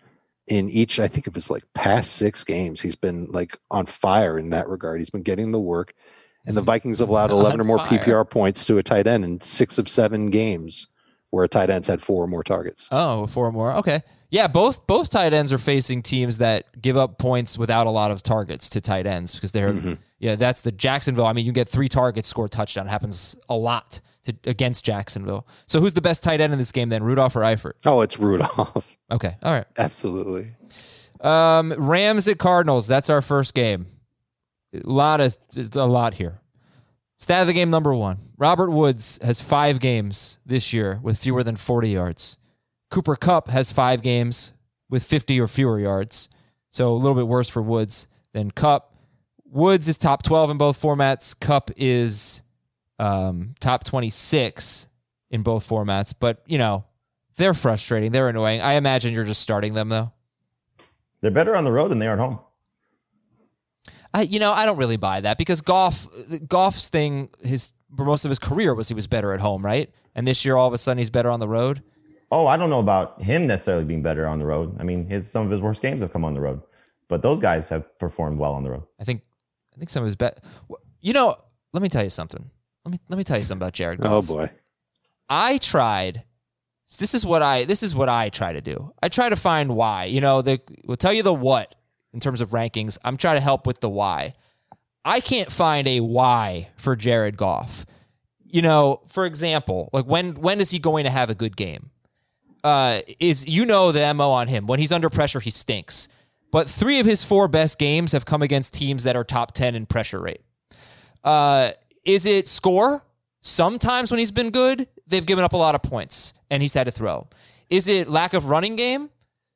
in each, I think it was like past 6 games. He's been like on fire in that regard. He's been getting the work. And the Vikings have allowed 11 or more PPR points to a tight end in 6 of 7 games where a tight end's had 4 or more targets. Oh, 4 or more. Okay. Yeah, both tight ends are facing teams that give up points without a lot of targets to tight ends because they're that's the Jacksonville. I mean, you get 3 targets, score a touchdown. It happens a lot against Jacksonville. So who's the best tight end in this game then, Rudolph or Eifert? Oh, it's Rudolph. Okay. All right. Absolutely. Rams at Cardinals. That's our first game. It's a lot here. Stat of the game number 1. Robert Woods has 5 games this year with fewer than 40 yards. Cooper Kupp has 5 games with 50 or fewer yards. So a little bit worse for Woods than Kupp. Woods is top 12 in both formats. Kupp is top 26 in both formats. But, you know, they're frustrating. They're annoying. I imagine you're just starting them, though. They're better on the road than they are at home. I don't really buy that because Goff's thing, most of his career was he was better at home, right? And this year, all of a sudden, he's better on the road. Oh, I don't know about him necessarily being better on the road. I mean, some of his worst games have come on the road, but those guys have performed well on the road. I think some of his best. You know, let me tell you something. Let me tell you something about Jared Goff. Oh boy, I tried. This is what I try to do. I try to find why. You know, we'll tell you the what. In terms of rankings, I'm trying to help with the why. I can't find a why for Jared Goff. You know, for example, like when is he going to have a good game? The MO on him. When he's under pressure, he stinks. But 3 of his 4 best games have come against teams that are top 10 in pressure rate. Is it score? Sometimes when he's been good, they've given up a lot of points and he's had to throw. Is it lack of running game?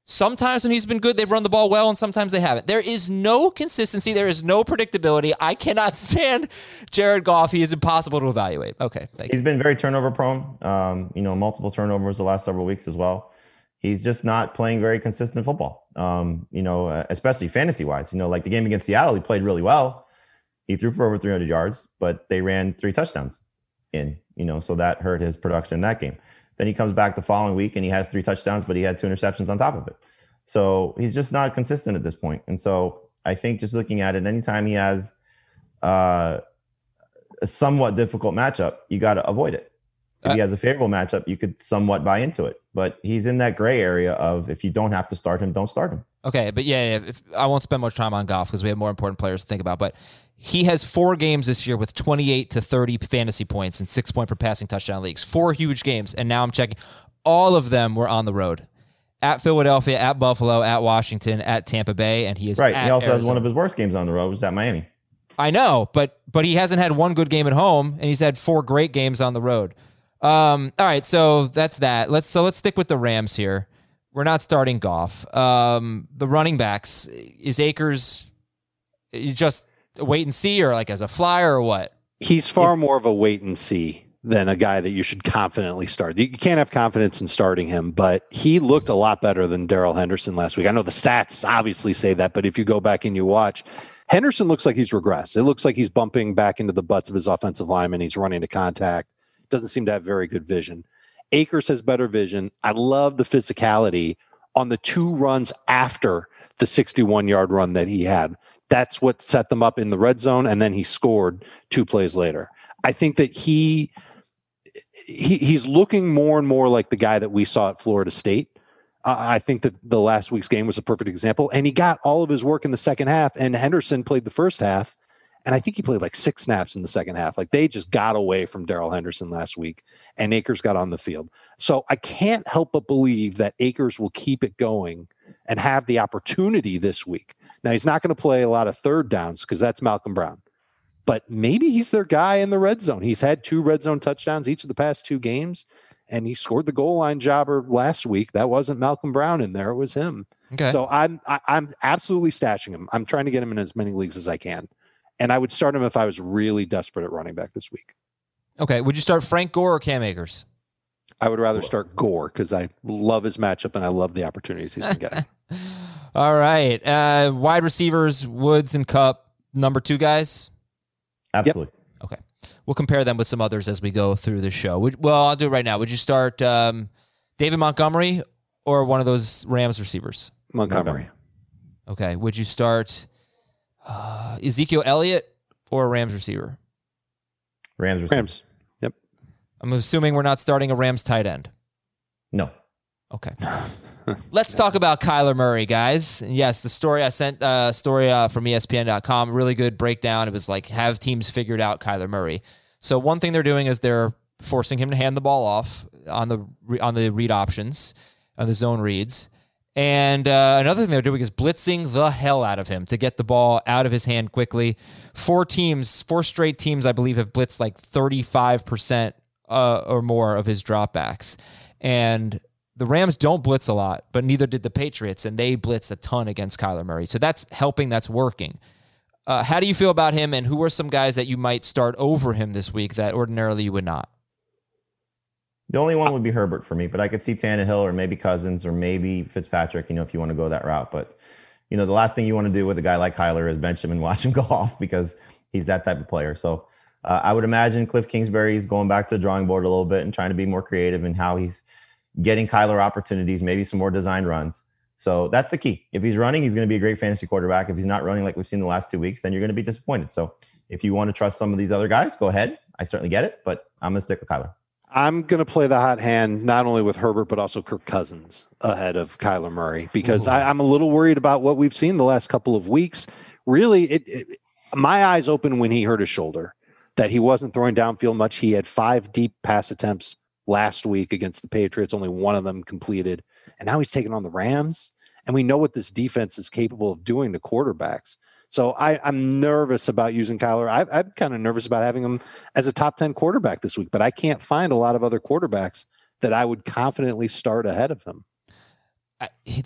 Sometimes when he's been good, they've run the ball well, and sometimes they haven't. There is no consistency. There is no predictability. I cannot stand Jared Goff. He is impossible to evaluate. Okay, he's been very turnover prone. Multiple turnovers the last several weeks as well. He's just not playing very consistent football. Especially fantasy wise. Like the game against Seattle, he played really well. He threw for over 300 yards, but they ran 3 touchdowns in. So that hurt his production in that game. Then he comes back the following week and he has 3 touchdowns, but he had 2 interceptions on top of it. So he's just not consistent at this point. And so I think just looking at it, anytime he has a somewhat difficult matchup, you got to avoid it. If he has a favorable matchup, you could somewhat buy into it. But he's in that gray area of if you don't have to start him, don't start him. Okay, but I won't spend much time on Goff because we have more important players to think about. But he has 4 games this year with 28 to 30 fantasy points and 6 point per passing touchdown leagues. 4 huge games, and now I'm checking. All of them were on the road. At Philadelphia, at Buffalo, at Washington, at Tampa Bay, and he is right. He also Arizona. Has one of his worst games on the road, which is at Miami. I know, but he hasn't had one good game at home, and he's had 4 great games on the road. All right, so that's that. Let's stick with the Rams here. We're not starting Goff. The running backs, is Akers just wait and see or like as a flyer or what? He's far more of a wait and see than a guy that you should confidently start. You can't have confidence in starting him, but he looked a lot better than Darrell Henderson last week. I know the stats obviously say that, but if you go back and you watch, Henderson looks like he's regressed. It looks like he's bumping back into the butts of his offensive lineman. He's running to contact. Doesn't seem to have very good vision. Akers has better vision. I love the physicality on the 2 runs after the 61-yard run that he had. That's what set them up in the red zone, and then he scored 2 plays later. I think that he's looking more and more like the guy that we saw at Florida State. I think that the last week's game was a perfect example, and he got all of his work in the second half, and Henderson played the first half. And I think he played like 6 snaps in the second half. Like they just got away from Darrell Henderson last week and Akers got on the field. So I can't help but believe that Akers will keep it going and have the opportunity this week. Now he's not going to play a lot of third downs because that's Malcolm Brown, but maybe he's their guy in the red zone. He's had 2 red zone touchdowns each of the past 2 games and he scored the goal line jobber last week. That wasn't Malcolm Brown in there. It was him. Okay. So I'm absolutely stashing him. I'm trying to get him in as many leagues as I can. And I would start him if I was really desperate at running back this week. Okay. Would you start Frank Gore or Cam Akers? I would rather start Gore because I love his matchup and I love the opportunities he's been getting. All right. Wide receivers, Woods and Cup, number two guys? Absolutely. Yep. Okay. We'll compare them with some others as we go through the show. Well, I'll do it right now. Would you start David Montgomery or one of those Rams receivers? Montgomery. Okay. Would you start Ezekiel Elliott or a Rams receiver? Rams. Yep. I'm assuming we're not starting a Rams tight end. No. Okay. Let's talk about Kyler Murray, guys. And yes, the story I sent, from ESPN.com, really good breakdown. It was like, have teams figured out Kyler Murray. So one thing they're doing is they're forcing him to hand the ball off on the read options, on the zone reads. And another thing they're doing is blitzing the hell out of him to get the ball out of his hand quickly. Four straight teams, I believe, have blitzed like 35% or more of his dropbacks. And the Rams don't blitz a lot, but neither did the Patriots, and they blitzed a ton against Kyler Murray. So that's helping, that's working. How do you feel about him, and who are some guys that you might start over him this week that ordinarily you would not? The only one would be Herbert for me, but I could see Tannehill or maybe Cousins or maybe Fitzpatrick, if you want to go that route. But, the last thing you want to do with a guy like Kyler is bench him and watch him go off because he's that type of player. So I would imagine Cliff Kingsbury is going back to the drawing board a little bit and trying to be more creative in how he's getting Kyler opportunities, maybe some more design runs. So that's the key. If he's running, he's going to be a great fantasy quarterback. If he's not running like we've seen the last 2 weeks, then you're going to be disappointed. So if you want to trust some of these other guys, go ahead. I certainly get it, but I'm going to stick with Kyler. I'm going to play the hot hand, not only with Herbert, but also Kirk Cousins ahead of Kyler Murray, because I'm a little worried about what we've seen the last couple of weeks. Really, my eyes opened when he hurt his shoulder, that he wasn't throwing downfield much. He had 5 deep pass attempts last week against the Patriots, only one of them completed. And now he's taking on the Rams. And we know what this defense is capable of doing to quarterbacks. So I'm nervous about using Kyler. I'm kind of nervous about having him as a top 10 quarterback this week, but I can't find a lot of other quarterbacks that I would confidently start ahead of him.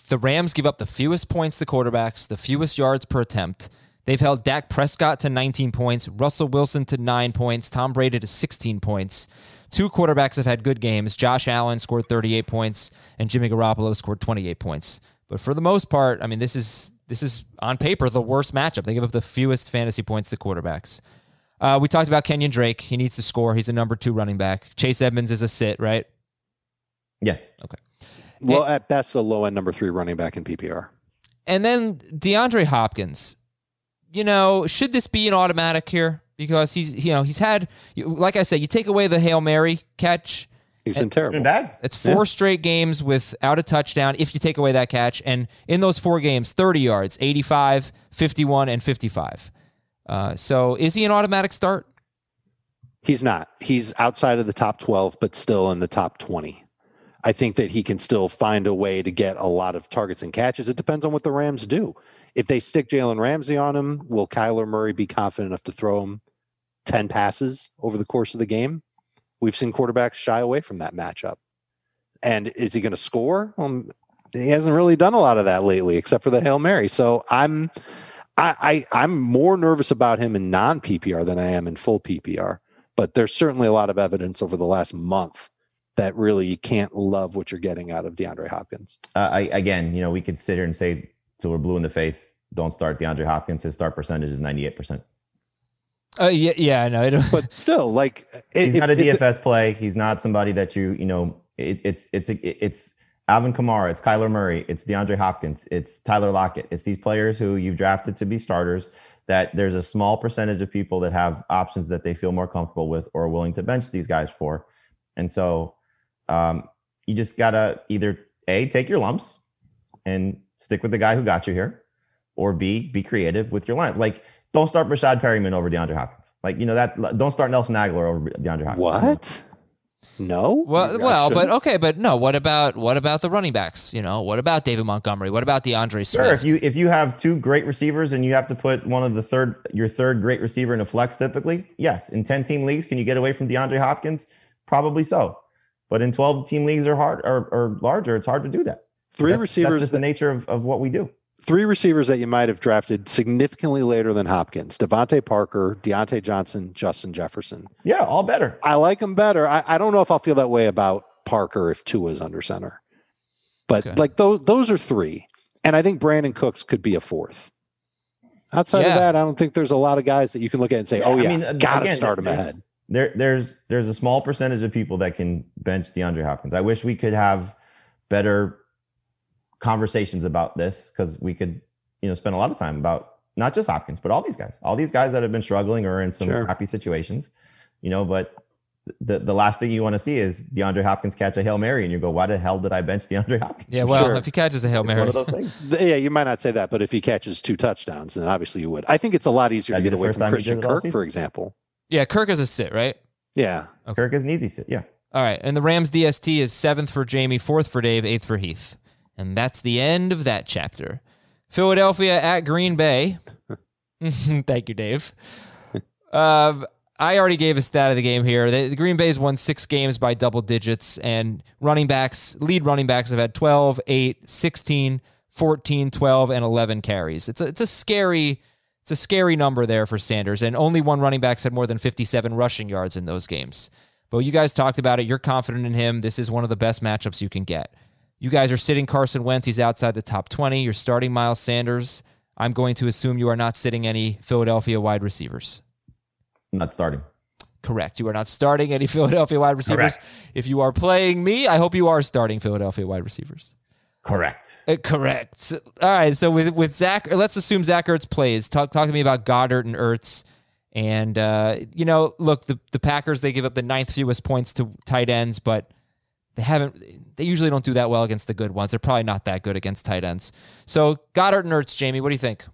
The Rams give up the fewest points to quarterbacks, the fewest yards per attempt. They've held Dak Prescott to 19 points, Russell Wilson to 9 points, Tom Brady to 16 points. 2 quarterbacks have had good games. Josh Allen scored 38 points, and Jimmy Garoppolo scored 28 points. But for the most part, I mean, this is on paper the worst matchup. They give up the fewest fantasy points to quarterbacks. We talked about Kenyan Drake. He needs to score. He's a number 2 running back. Chase Edmonds is a sit, right? Yes. Okay. Well, at best, a low-end number 3 running back in PPR. And then DeAndre Hopkins. Should this be an automatic here? Because he's had, like I said, you take away the Hail Mary catch. He's been terrible. It's 4 straight games without a touchdown if you take away that catch. And in those 4 games, 30 yards, 85, 51, and 55. So is he an automatic start? He's not. He's outside of the top 12, but still in the top 20. I think that he can still find a way to get a lot of targets and catches. It depends on what the Rams do. If they stick Jalen Ramsey on him, will Kyler Murray be confident enough to throw him 10 passes over the course of the game? We've seen quarterbacks shy away from that matchup. And is he going to score? Well, he hasn't really done a lot of that lately, except for the Hail Mary. So I'm more nervous about him in non-PPR than I am in full PPR. But there's certainly a lot of evidence over the last month that really you can't love what you're getting out of DeAndre Hopkins. We could sit here and say till we're blue in the face, don't start DeAndre Hopkins. His start percentage is 98%. I know. But still, he's not a DFS play. He's not somebody that it's Alvin Kamara, it's Kyler Murray, it's DeAndre Hopkins, it's Tyler Lockett. It's these players who you've drafted to be starters that there's a small percentage of people that have options that they feel more comfortable with or are willing to bench these guys for. And so you just gotta either A, take your lumps and stick with the guy who got you here, or B, be creative with your line. Don't start Rashad Perryman over DeAndre Hopkins. Don't start Nelson Aguilar over DeAndre Hopkins. What? No? Well, but okay, but no. What about the running backs? What about David Montgomery? What about DeAndre Swift? Sure, if you have 2 great receivers and you have to put one of your third great receiver in a flex, typically, yes. In 10-team leagues, can you get away from DeAndre Hopkins? Probably so. But in 12-team leagues are hard or larger, it's hard to do that. That's just the nature of what we do. 3 receivers that you might have drafted significantly later than Hopkins: Devontae Parker, Deontay Johnson, Justin Jefferson. Yeah, all better. I like them better. I don't know if I'll feel that way about Parker if Tua is under center. But like those are three. And I think Brandon Cooks could be a fourth. Outside of that, I don't think there's a lot of guys that you can look at and say, oh, yeah, I mean, got to start him ahead. There's a small percentage of people that can bench DeAndre Hopkins. I wish we could have better conversations about this because we could, you know, spend a lot of time about not just Hopkins, but all these guys that have been struggling or in some crappy situations, you know, but the last thing you want to see is DeAndre Hopkins catch a Hail Mary and you go, why the hell did I bench DeAndre Hopkins? Yeah, well, if he catches a Hail Mary. One of those things. Yeah, you might not say that, but if he catches two touchdowns, then obviously you would. I think it's a lot easier to get away from Christian Kirk, for example. Yeah, Kirk is a sit, right? Yeah. Okay. Kirk is an easy sit, yeah. All right, and the Rams DST is 7th for Jamey, 4th for Dave, 8th for Heath. And that's the end of that chapter. Philadelphia at Green Bay. Thank you, Dave. I already gave a stat of the game here. The Green Bay's won 6 games by double digits, and running backs, lead running backs have had 12, 8, 16, 14, 12, and 11 carries. It's a scary number there for Sanders, and only one running back's had more than 57 rushing yards in those games. But you guys talked about it. You're confident in him. This is one of the best matchups you can get. You guys are sitting Carson Wentz. He's outside the top 20. You're starting Miles Sanders. I'm going to assume you are not sitting any Philadelphia wide receivers. Not starting. Correct. You are not starting any Philadelphia wide receivers. Correct. If you are playing me, I hope you are starting Philadelphia wide receivers. Correct. Correct. All right. So with Zach, let's assume Zach Ertz plays. Talk to me about Goddard and Ertz. And, you know, look, the Packers, they give up the 9th fewest points to tight ends, but they usually don't do that well against the good ones. They're probably not that good against tight ends. So Goddard and Ertz, Jamey, what do you think?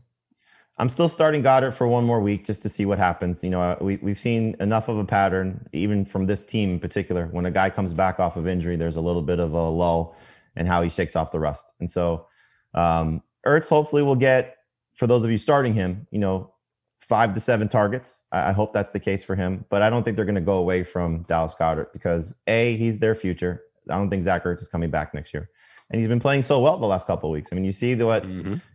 I'm still starting Goddard for one more week just to see what happens. You know, we've seen enough of a pattern, even from this team in particular. When a guy comes back off of injury, there's a little bit of a lull in how he shakes off the rust. And so Ertz hopefully will get, for those of you starting him, you know, 5 to 7 targets. I hope that's the case for him. But I don't think they're going to go away from Dallas Goedert because, A, he's their future. I don't think Zach Ertz is coming back next year. And he's been playing so well the last couple of weeks. I mean, you see what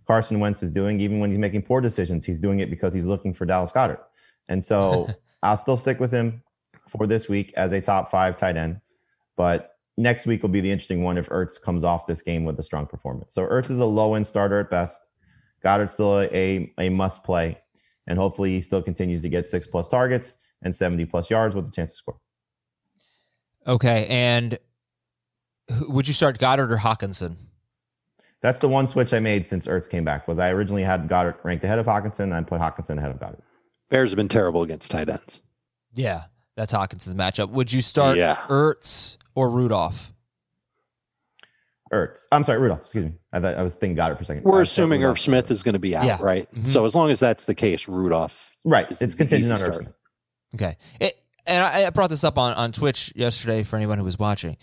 Carson Wentz is doing. Even when he's making poor decisions, he's doing it because he's looking for Dallas Goedert. And so I'll still stick with him for this week as a top 5 tight end. But next week will be the interesting one if Ertz comes off this game with a strong performance. So Ertz is a low-end starter at best. Goddard's still a must-play. And hopefully he still continues to get 6+ targets and 70+ yards with a chance to score. Okay, and would you start Goddard or Hawkinson? That's the one switch I made since Ertz came back, was I originally had Goddard ranked ahead of Hawkinson, and I put Hawkinson ahead of Goddard. Bears have been terrible against tight ends. Yeah, that's Hawkinson's matchup. Would you start Ertz or Rudolph? Ertz. I'm sorry, Rudolph. Excuse me. I was thinking Goddard for a second. We're assuming Irv Smith is going to be out, right? Mm-hmm. So as long as that's the case, Rudolph. Right. It's contingent on Irv Smith. Okay. And I brought this up on Twitch yesterday for anyone who was watching.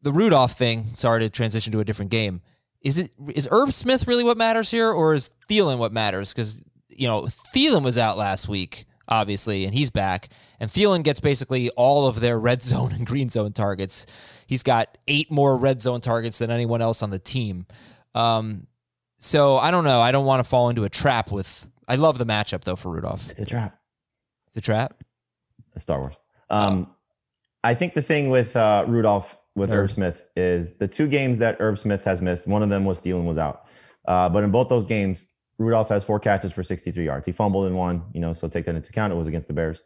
The Rudolph thing, sorry to transition to a different game. Is Irv Smith really what matters here, or is Thielen what matters? Because, you know, Thielen was out last week, obviously, and he's back. And Thielen gets basically all of their red zone and green zone targets. He's got 8 more red zone targets than anyone else on the team. So I don't know. I don't want to fall into a trap with... I love the matchup, though, for Rudolph. It's a trap. It's a trap? It's Star Wars. I think the thing with Rudolph... with Irv Smith is the 2 games that Irv Smith has missed. One of them was Thielen was out. But in both those games, Rudolph has 4 catches for 63 yards. He fumbled in one, you know, so take that into account. It was against the Bears,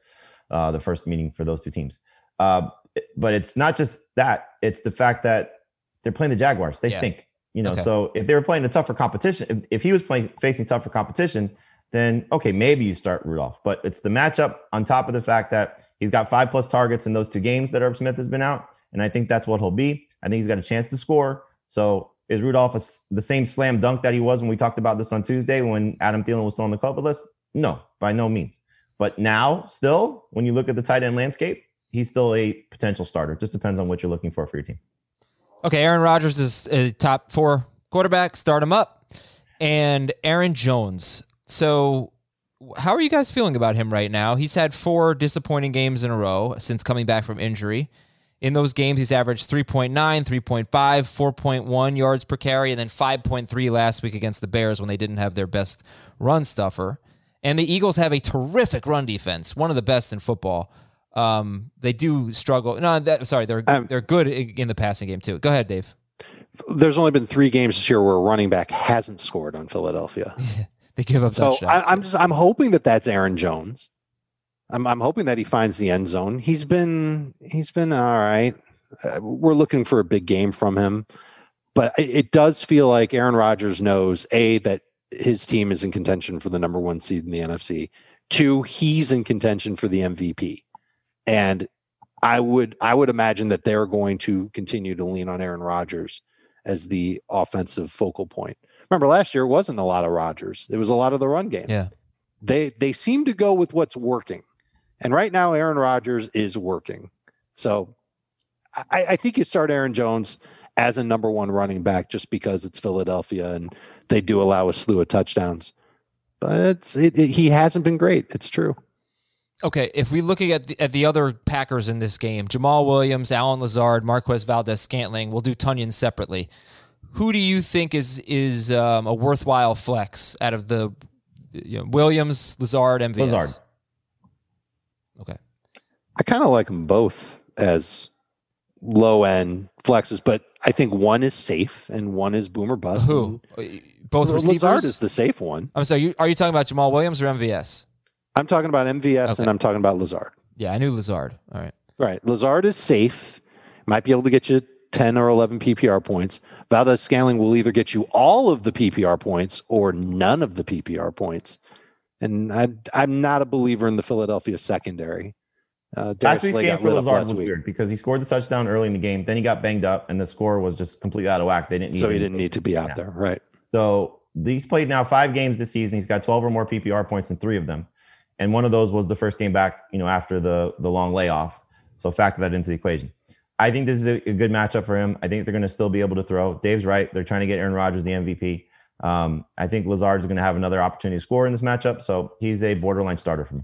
the first meeting for those 2 teams. But it's not just that. It's the fact that they're playing the Jaguars. They stink, you know. Okay. So if they were playing a tougher competition, if he was facing tougher competition, then, okay, maybe you start Rudolph. But it's the matchup on top of the fact that he's got 5+ targets in those 2 games that Irv Smith has been out. And I think that's what he'll be. I think he's got a chance to score. So is Rudolph the same slam dunk that he was when we talked about this on Tuesday when Adam Thielen was still on the COVID list? No, by no means. But now, still, when you look at the tight end landscape, he's still a potential starter. It just depends on what you're looking for your team. Okay, Aaron Rodgers is a top 4 quarterback. Start him up. And Aaron Jones. So how are you guys feeling about him right now? He's had 4 disappointing games in a row since coming back from injury. In those games, he's averaged 3.9, 3.5, 4.1 yards per carry, and then 5.3 last week against the Bears when they didn't have their best run stuffer. And the Eagles have a terrific run defense, one of the best in football. They do struggle. No, they're good in the passing game too. Go ahead, Dave. There's only been 3 games this year where a running back hasn't scored on Philadelphia. They give up touchdowns. So I'm hoping that that's Aaron Jones. I'm hoping that he finds the end zone. He's been all right. We're looking for a big game from him, but it does feel like Aaron Rodgers knows that his team is in contention for the number 1 seed in the NFC. 2, he's in contention for the MVP. And I would imagine that they're going to continue to lean on Aaron Rodgers as the offensive focal point. Remember, last year it wasn't a lot of Rodgers. It was a lot of the run game. Yeah. They seem to go with what's working. And right now Aaron Rodgers is working. So I think you start Aaron Jones as a number 1 running back just because it's Philadelphia and they do allow a slew of touchdowns. But he hasn't been great. It's true. Okay, if we're looking at the other Packers in this game, Jamal Williams, Allen Lazard, Marquez Valdes-Scantling, we'll do Tonyan separately. Who do you think is a worthwhile flex out of the Williams, Lazard, MVS? Lazard. Okay. I kind of like them both as low-end flexes, but I think one is safe and one is boom or bust. Who? Both receivers? Lazard is the safe one. I'm sorry, are you talking about Jamal Williams or MVS? I'm talking about MVS, okay. And I'm talking about Lazard. Yeah, I knew Lazard. All right. Right. Lazard is safe. Might be able to get you 10 or 11 PPR points. Valdes-Scantling will either get you all of the PPR points or none of the PPR points. And I'm not a believer in the Philadelphia secondary. Last week's game for Lazard was weird because he scored the touchdown early in the game. Then he got banged up, and the score was just completely out of whack. He didn't need to be out there. Right. So he's played now 5 games this season. He's got 12 or more PPR points in 3 of them. And one of those was the first game back, after the long layoff. So factor that into the equation. I think this is a good matchup for him. I think they're going to still be able to throw. Dave's right. They're trying to get Aaron Rodgers the MVP. I think Lazard's going to have another opportunity to score in this matchup. So he's a borderline starter for me.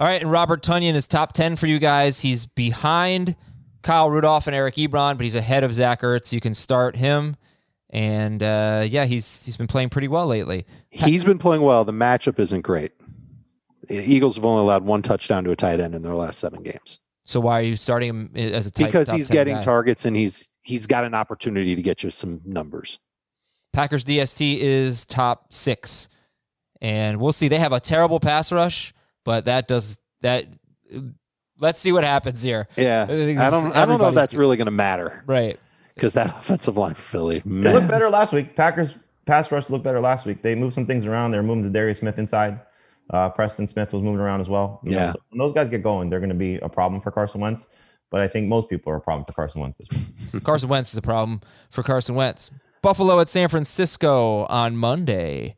All right. And Robert Tonyan is top 10 for you guys. He's behind Kyle Rudolph and Eric Ebron, but he's ahead of Zach Ertz. You can start him. And he's been playing pretty well lately. He's been playing well. The matchup isn't great. Eagles have only allowed 1 touchdown to a tight end in their last 7 games. So why are you starting him as a tight end? Because he's getting targets and he's got an opportunity to get you some numbers. Packers DST is top 6. And we'll see. They have a terrible pass rush, but let's see what happens here. Yeah. I don't know if that's really going to matter. Right. Because that offensive line for Philly, man. It looked better last week. Packers pass rush looked better last week. They moved some things around. They were moving to Darius Smith inside. Preston Smith was moving around as well. Yeah. So when those guys get going, they're going to be a problem for Carson Wentz. But I think most people are a problem for Carson Wentz this week. Carson Wentz is a problem for Carson Wentz. Buffalo at San Francisco on Monday.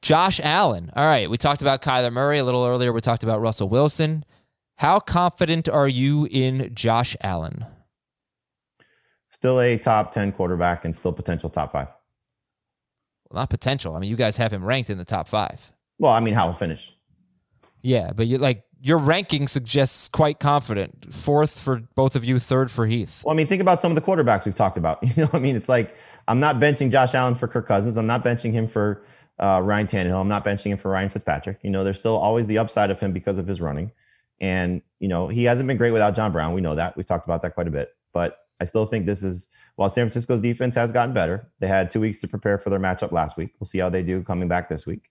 Josh Allen. All right, we talked about Kyler Murray a little earlier. We talked about Russell Wilson. How confident are you in Josh Allen? Still a top 10 quarterback and still potential top 5. Well, not potential. I mean, you guys have him ranked in the top 5. Well, I mean, how he'll finish. Yeah, but your ranking suggests quite confident. 4th for both of you, 3rd for Heath. Well, I mean, think about some of the quarterbacks we've talked about. I mean, it's like I'm not benching Josh Allen for Kirk Cousins. I'm not benching him for Ryan Tannehill. I'm not benching him for Ryan Fitzpatrick. There's still always the upside of him because of his running. And, he hasn't been great without John Brown. We know that. We've talked about that quite a bit. But I still think while San Francisco's defense has gotten better, they had 2 weeks to prepare for their matchup last week. We'll see how they do coming back this week.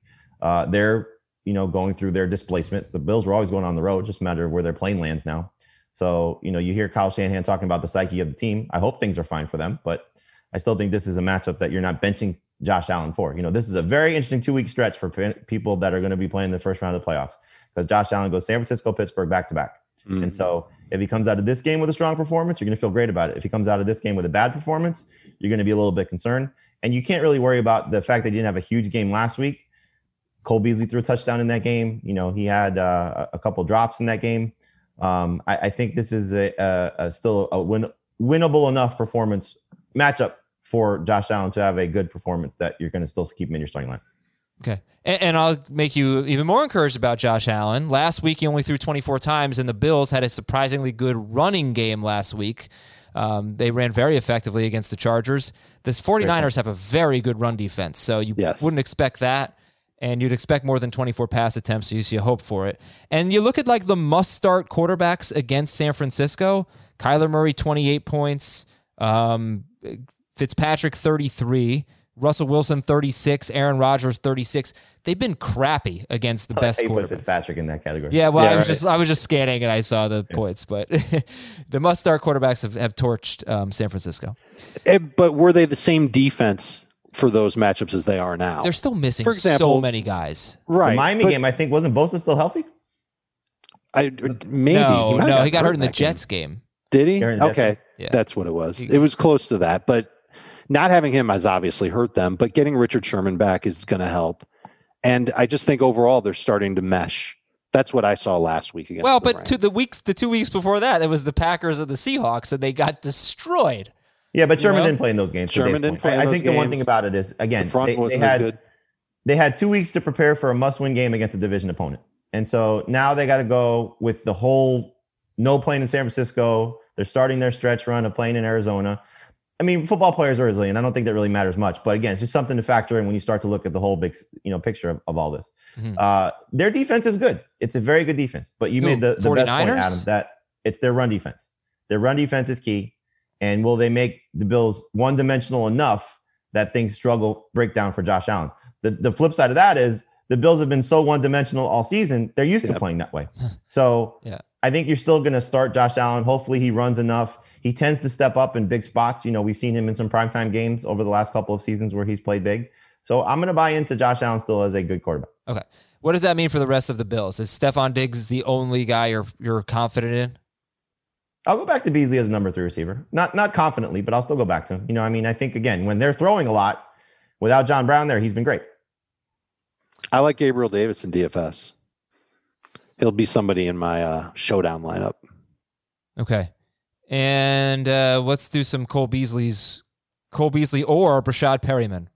They're, going through their displacement. The Bills were always going on the road, just a matter of where their plane lands now. So, you hear Kyle Shanahan talking about the psyche of the team. I hope things are fine for them, but I still think this is a matchup that you're not benching Josh Allen for. This is a very interesting 2-week stretch for people that are going to be playing the first round of the playoffs because Josh Allen goes San Francisco, Pittsburgh, back-to-back. Mm-hmm. And so if he comes out of this game with a strong performance, you're going to feel great about it. If he comes out of this game with a bad performance, you're going to be a little bit concerned. And you can't really worry about the fact that he didn't have a huge game last week. Cole Beasley threw a touchdown in that game. He had a couple drops in that game. I think this is still a winnable enough performance matchup for Josh Allen to have a good performance that you're going to still keep him in your starting line. Okay. And I'll make you even more encouraged about Josh Allen. Last week, he only threw 24 times, and the Bills had a surprisingly good running game last week. They ran very effectively against the Chargers. The 49ers have a very good run defense, so you wouldn't expect that. and you'd expect more than 24 pass attempts, so you hope for it. And you look at like the must-start quarterbacks against San Francisco, Kyler Murray, 28 points, Fitzpatrick, 33, Russell Wilson, 36, Aaron Rodgers, 36. They've been crappy against the best quarterbacks. Fitzpatrick in that category. Yeah, well, yeah, I was just scanning and I saw the points, but the must-start quarterbacks have torched San Francisco. But were they the same defense for those matchups as they are now? They're still missing, for example, so many guys. Right. The Miami game, I think, wasn't Bosa still healthy? Maybe. No, he got hurt in the Jets game. Did he? Okay, yeah. That's what it was. It was close to that, but not having him has obviously hurt them, but getting Richard Sherman back is going to help. And I just think overall they're starting to mesh. That's what I saw last week against the Rams. The 2 weeks before that, it was the Packers and the Seahawks, and they got destroyed. Yeah, but Sherman didn't play in those games. Sherman didn't play in those games. I think the one thing about it is, again, they had 2 weeks to prepare for a must-win game against a division opponent. And so now they got to go with the whole no playing in San Francisco. They're starting their stretch run of playing in Arizona. I mean, football players are resilient. I don't think that really matters much. But again, it's just something to factor in when you start to look at the whole big, picture of all this. Mm-hmm. Their defense is good. It's a very good defense. But you made the best point, Adam, that it's their run defense. Their run defense is key. And will they make the Bills one-dimensional enough that things break down for Josh Allen? The flip side of that is the Bills have been so one-dimensional all season, they're used to playing that way. So I think you're still going to start Josh Allen. Hopefully he runs enough. He tends to step up in big spots. We've seen him in some primetime games over the last couple of seasons where he's played big. So I'm going to buy into Josh Allen still as a good quarterback. Okay. What does that mean for the rest of the Bills? Is Stephon Diggs the only guy you're confident in? I'll go back to Beasley as number 3 receiver. Not confidently, but I'll still go back to him. I think, again, when they're throwing a lot, without John Brown there, he's been great. I like Gabriel Davis in DFS. He'll be somebody in my showdown lineup. Okay. And let's do some Cole Beasley or Brashad Perryman.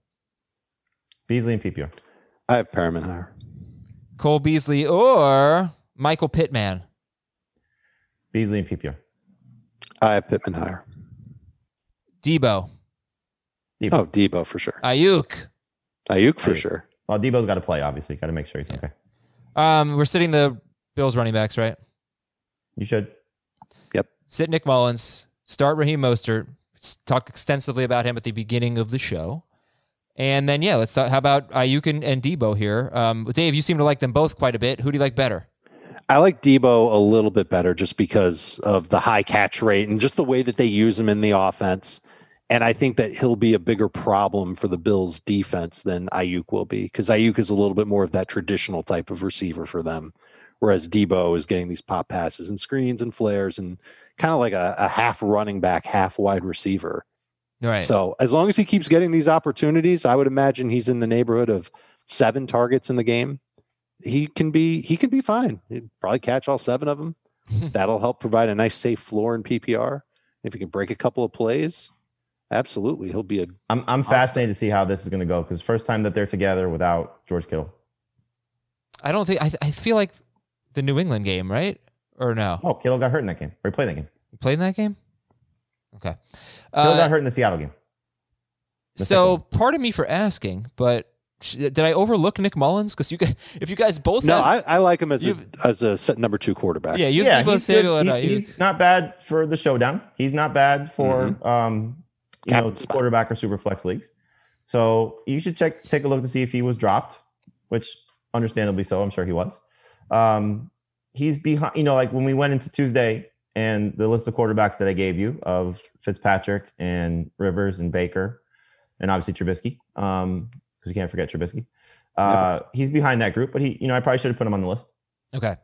Beasley and PPR. I have Perryman higher. Cole Beasley or Michael Pittman. Beasley and PPR. I have Pittman higher. Debo. Oh, Debo for sure. Ayuk for sure. Well, Debo's got to play, obviously. Got to make sure he's okay. We're sitting the Bills running backs, right? You should. Yep. Sit Nick Mullins. Start Raheem Mostert. Talked extensively about him at the beginning of the show. And then, let's talk. How about Ayuk and Debo here? Dave, you seem to like them both quite a bit. Who do you like better? I like Debo a little bit better just because of the high catch rate and just the way that they use him in the offense. And I think that he'll be a bigger problem for the Bills defense than Ayuk will be, because Ayuk is a little bit more of that traditional type of receiver for them, whereas Debo is getting these pop passes and screens and flares and kind of like a half running back, half wide receiver. Right. So as long as he keeps getting these opportunities, I would imagine he's in the neighborhood of 7 targets in the game. He can be fine. He'd probably catch all 7 of them. That'll help provide a nice safe floor in PPR. If he can break a couple of plays, absolutely, he'll be I'm fascinated to see how this is going to go, because first time that they're together without George Kittle. I don't think I feel like the New England game, right? Or no? Oh, Kittle got hurt in that game. Or he played that game. He played in that game? Okay. Kittle got hurt in the Seattle game. So pardon me for asking, but did I overlook Nick Mullins? Because if you guys both I like him as a set number 2 quarterback. Yeah, he's not bad for the showdown. He's not bad for quarterback or super flex leagues. So you should take a look to see if he was dropped, which understandably so. I'm sure he was. He's behind. Like when we went into Tuesday and the list of quarterbacks that I gave you of Fitzpatrick and Rivers and Baker and obviously Trubisky. You can't forget Trubisky. He's behind that group, but he, I probably should have put him on the list. Okay.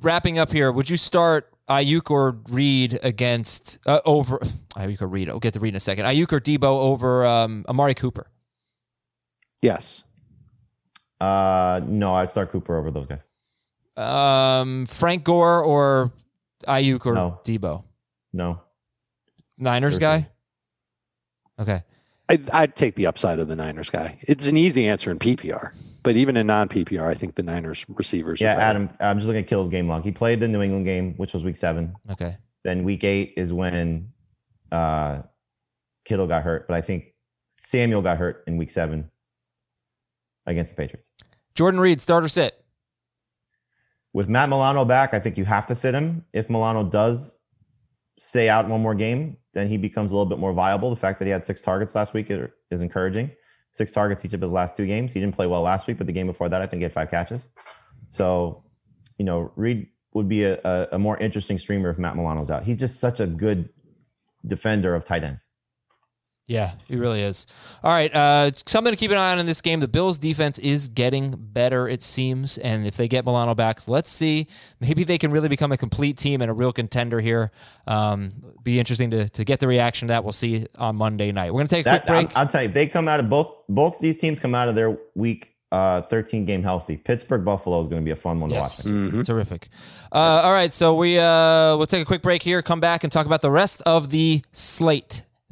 Wrapping up here, would you start Ayuk or Reed against over Ayuk or Reed? I'll get to Reed in a second. Ayuk or Debo over Amari Cooper? Yes. No, I'd start Cooper over those guys. Frank Gore or Ayuk or Debo? No. Niners guy? Okay. I'd take the upside of the Niners guy. It's an easy answer in PPR, but even in non-PPR, I think the Niners receivers. Yeah, Adam, I'm just looking at Kittle's game log. He played the New England game, which was week 7. Okay. Then week 8 is when Kittle got hurt, but I think Samuel got hurt in week 7. against the Patriots. Jordan Reed, start or sit? With Matt Milano back, I think you have to sit him. If Milano does stay out one more game, then he becomes a little bit more viable. The fact that he had 6 targets last week is encouraging. 6 targets each of his last 2 games. He didn't play well last week, but the game before that, I think he had 5 catches. So, you know, Reed would be a more interesting streamer if Matt Milano's out. He's just such a good defender of tight ends. Yeah, he really is. All right, something to keep an eye on in this game. The Bills' defense is getting better, it seems, and if they get Milano back, let's see. Maybe they can really become a complete team and a real contender here. Be interesting to get the reaction to that. We'll see on Monday night. We're going to take a quick break. I'll tell you, they come out of both these teams come out of their week 13 game healthy. Pittsburgh Buffalo is going to be a fun one to watch. Mm-hmm. Terrific. All right, so we'll take a quick break here, come back and talk about the rest of the slate.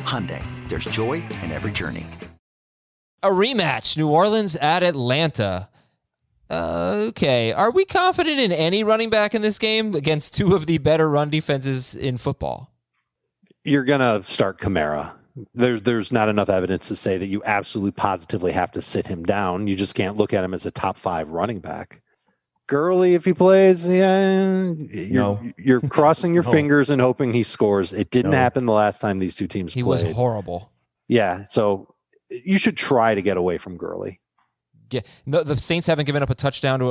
Hyundai, there's joy in every journey. A rematch, New Orleans at Atlanta. Okay, are we confident in any running back in this game against two of the better run defenses in football? You're going to start Kamara. There's not enough evidence to say that you absolutely positively have to sit him down. You just can't look at him as a top 5 running back. Gurley, if he plays, you're crossing your fingers and hoping he scores. It didn't happen the last time these two teams played. He was horrible. Yeah, so you should try to get away from Gurley. Yeah, no, the Saints haven't given up a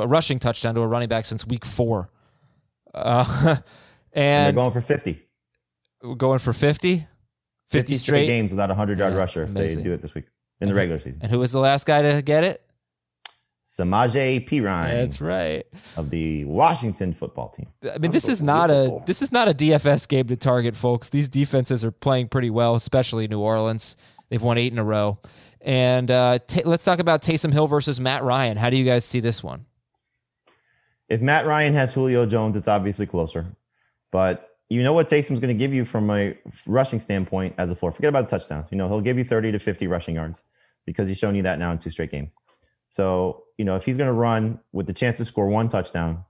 rushing touchdown to a running back since week 4. And they're going for 50. Going for 50? 50 straight games without a 100-yard rusher if they do it this week in the regular season. And who was the last guy to get it? Samaje Perine. That's right. Of the Washington football team. I mean, this is not a DFS game to target, folks. These defenses are playing pretty well, especially New Orleans. They've won 8 in a row. And let's talk about Taysom Hill versus Matt Ryan. How do you guys see this one? If Matt Ryan has Julio Jones, it's obviously closer. But you know what Taysom's going to give you from a rushing standpoint as a floor. Forget about the touchdowns. You know, he'll give you 30 to 50 rushing yards because he's shown you that now in 2 straight games. So, you know, if he's going to run with the chance to score 1 touchdown,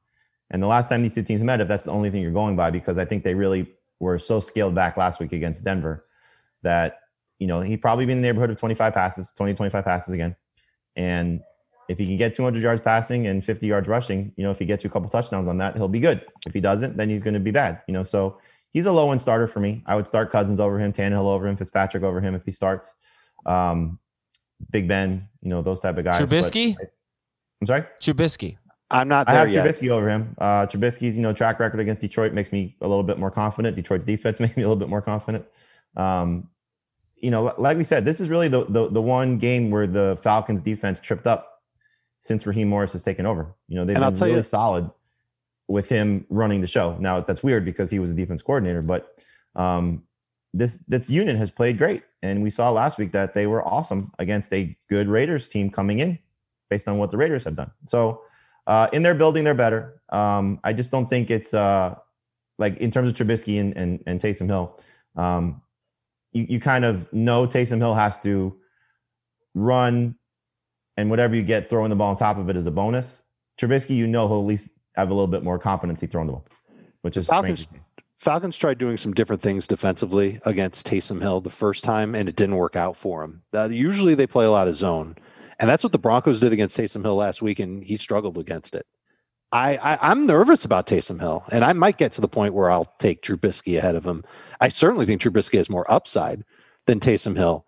and the last time these two teams met, if that's the only thing you're going by, because I think they really were so scaled back last week against Denver that, you know, he'd probably be in the neighborhood of 25 passes again. And if he can get 200 yards passing and 50 yards rushing, you know, if he gets you a couple touchdowns on that, he'll be good. If he doesn't, then he's going to be bad. You know, so he's a low-end starter for me. I would start Cousins over him, Tannehill over him, Fitzpatrick over him if he starts. Big Ben, you know, those type of guys. Trubisky? I'm sorry? Trubisky. I'm not there yet. I have Trubisky over him. Trubisky's, you know, track record against Detroit makes me a little bit more confident. Detroit's defense makes me a little bit more confident. You know, like we said, this is really the one game where the Falcons defense tripped up since Raheem Morris has taken over. You know, they've been really solid with him running the show. Now, that's weird because he was a defense coordinator, but this unit has played great. And we saw last week that they were awesome against a good Raiders team coming in based on what the Raiders have done. So in their building, they're better. I just don't think it's like in terms of Trubisky and Taysom Hill, you kind of know Taysom Hill has to run and whatever you get, throwing the ball on top of it is a bonus. Trubisky, you know, he'll at least have a little bit more competency throwing the ball, which is strange. Falcons tried doing some different things defensively against Taysom Hill the first time, and it didn't work out for him. Usually they play a lot of zone, and that's what the Broncos did against Taysom Hill last week, and he struggled against it. I'm nervous about Taysom Hill, and I might get to the point where I'll take Trubisky ahead of him. I certainly think Trubisky has more upside than Taysom Hill,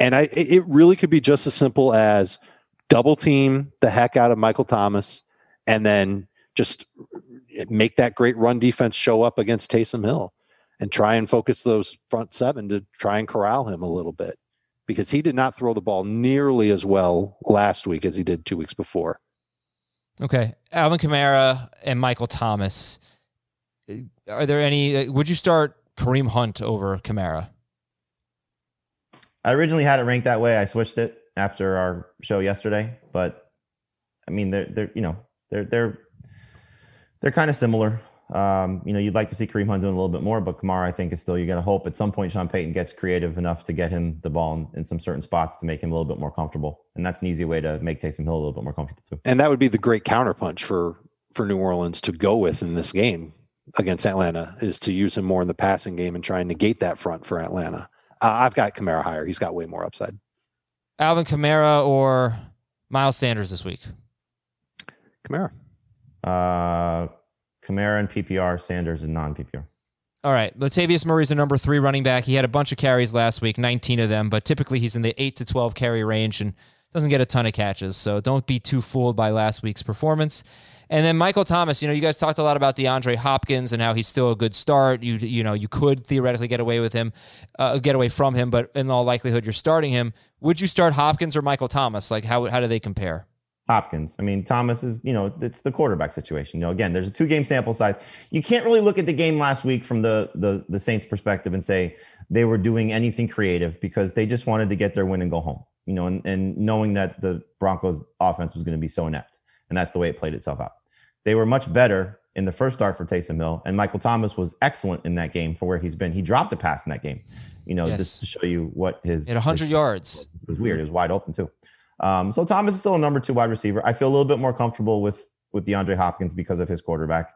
and it really could be just as simple as double team the heck out of Michael Thomas and then just make that great run defense show up against Taysom Hill and try and focus those front 7 to try and corral him a little bit, because he did not throw the ball nearly as well last week as he did 2 weeks before. Okay. Alvin Kamara and Michael Thomas. Are there any, would you start Kareem Hunt over Kamara? I originally had it ranked that way. I switched it after our show yesterday, but I mean, they're kind of similar. You'd like to see Kareem Hunt doing a little bit more, but Kamara, I think, is still, you're going to hope at some point Sean Payton gets creative enough to get him the ball in some certain spots to make him a little bit more comfortable. And that's an easy way to make Taysom Hill a little bit more comfortable too. And that would be the great counterpunch for New Orleans to go with in this game against Atlanta, is to use him more in the passing game and try and negate that front for Atlanta. I've got Kamara higher. He's got way more upside. Alvin Kamara or Miles Sanders this week? Kamara. Kamara in PPR, Sanders in non-PPR. All right. Latavius Murray's a number 3 running back. He had a bunch of carries last week, 19 of them, but typically he's in the 8 to 12 carry range and doesn't get a ton of catches. So don't be too fooled by last week's performance. And then Michael Thomas, you guys talked a lot about DeAndre Hopkins and how he's still a good start. You could theoretically get away from him, but in all likelihood, you're starting him. Would you start Hopkins or Michael Thomas? Like, how do they compare? Hopkins. I mean, Thomas is, it's the quarterback situation. Again, there's a 2-game sample size. You can't really look at the game last week from the Saints perspective and say they were doing anything creative, because they just wanted to get their win and go home, and knowing that the Broncos offense was going to be so inept. And that's the way it played itself out. They were much better in the first start for Taysom Hill, and Michael Thomas was excellent in that game for where he's been. He dropped a pass in that game, yes, just to show you what his... At 100 yards. It was weird. It was wide open, too. So Thomas is still a number 2 wide receiver. I feel a little bit more comfortable with DeAndre Hopkins because of his quarterback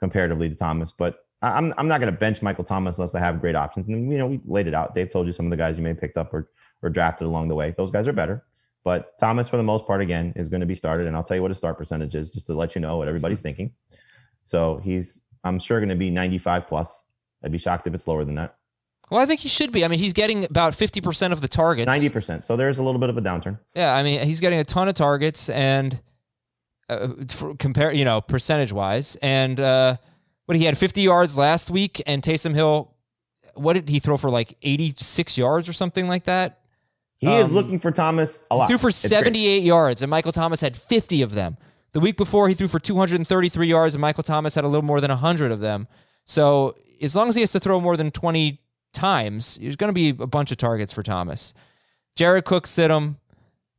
comparatively to Thomas, but I'm not going to bench Michael Thomas unless I have great options. And, we laid it out. Dave told you some of the guys you may have picked up or drafted along the way. Those guys are better. But Thomas, for the most part, again, is going to be started. And I'll tell you what his start percentage is, just to let you know what everybody's thinking. So he's, I'm sure, going to be 95 plus. I'd be shocked if it's lower than that. Well, I think he should be. I mean, he's getting about 50% of the targets. 90%. So there's a little bit of a downturn. Yeah, I mean, he's getting a ton of targets and compare percentage-wise. And what he had 50 yards last week, and Taysom Hill, what did he throw for, like 86 yards or something like that? He is looking for Thomas a lot. He threw for 78 yards, and Michael Thomas had 50 of them. The week before, he threw for 233 yards, and Michael Thomas had a little more than 100 of them. So as long as he has to throw more than 20 times, there's going to be a bunch of targets for Thomas. Jared Cook, Sidham,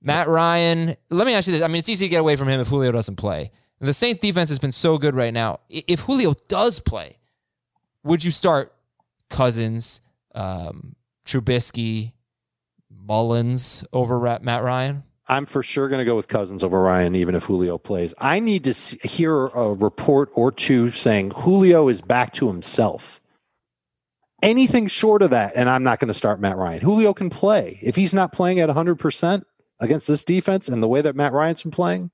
Matt Ryan. Let me ask you this. I mean, it's easy to get away from him if Julio doesn't play. And the Saints defense has been so good right now. If Julio does play, would you start Cousins, Trubisky, Mullins over Matt Ryan? I'm for sure going to go with Cousins over Ryan, even if Julio plays. I need to hear a report or two saying Julio is back to himself. Anything short of that, and I'm not going to start Matt Ryan. Julio can play. If he's not playing at 100% against this defense and the way that Matt Ryan's been playing,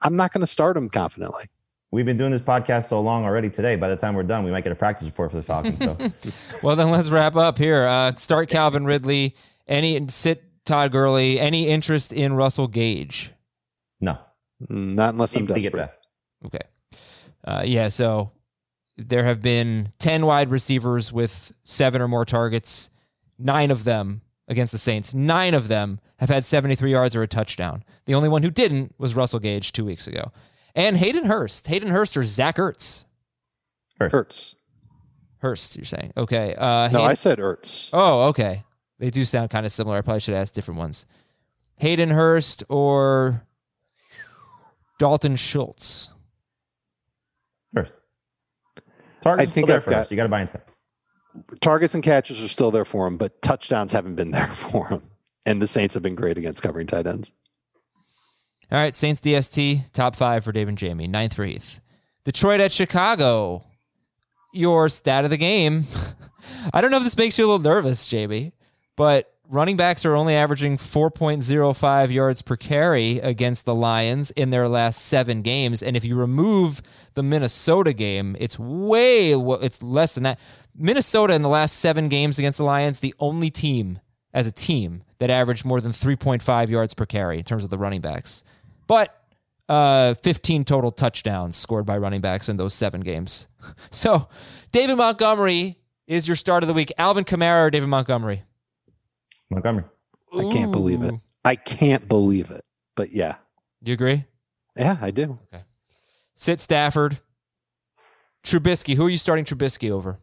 I'm not going to start him confidently. We've been doing this podcast so long already today. By the time we're done, we might get a practice report for the Falcons. So. Well, then let's wrap up here. Start Calvin Ridley. Sit Todd Gurley. Any interest in Russell Gage? No. Not unless I'm desperate. Okay. So there have been 10 wide receivers with 7 or more targets. 9 of them against the Saints. 9 of them have had 73 yards or a touchdown. The only one who didn't was Russell Gage 2 weeks ago. And Hayden Hurst or Zach Ertz? Hurst, you're saying. Okay. No, I said Ertz. Oh, okay. They do sound kind of similar. I probably should ask different ones. Hayden Hurst or Dalton Schultz? Hurst. Targets still there for Hurst. You got to buy into it. Targets and catches are still there for him, but touchdowns haven't been there for him. And the Saints have been great against covering tight ends. All right, Saints DST, top 5 for Dave and Jamey, 9th for Heath. Detroit at Chicago, your stat of the game. I don't know if this makes you a little nervous, Jamey, but running backs are only averaging 4.05 yards per carry against the Lions in their last 7 games. And if you remove the Minnesota game, it's less than that. Minnesota in the last 7 games against the Lions, the only team as a team that averaged more than 3.5 yards per carry in terms of the running backs. But 15 total touchdowns scored by running backs in those 7 games. So David Montgomery is your start of the week. Alvin Kamara or David Montgomery? Montgomery. Ooh. I can't believe it. But yeah. You agree? Yeah, I do. Okay. Sit Stafford. Trubisky. Who are you starting Trubisky over?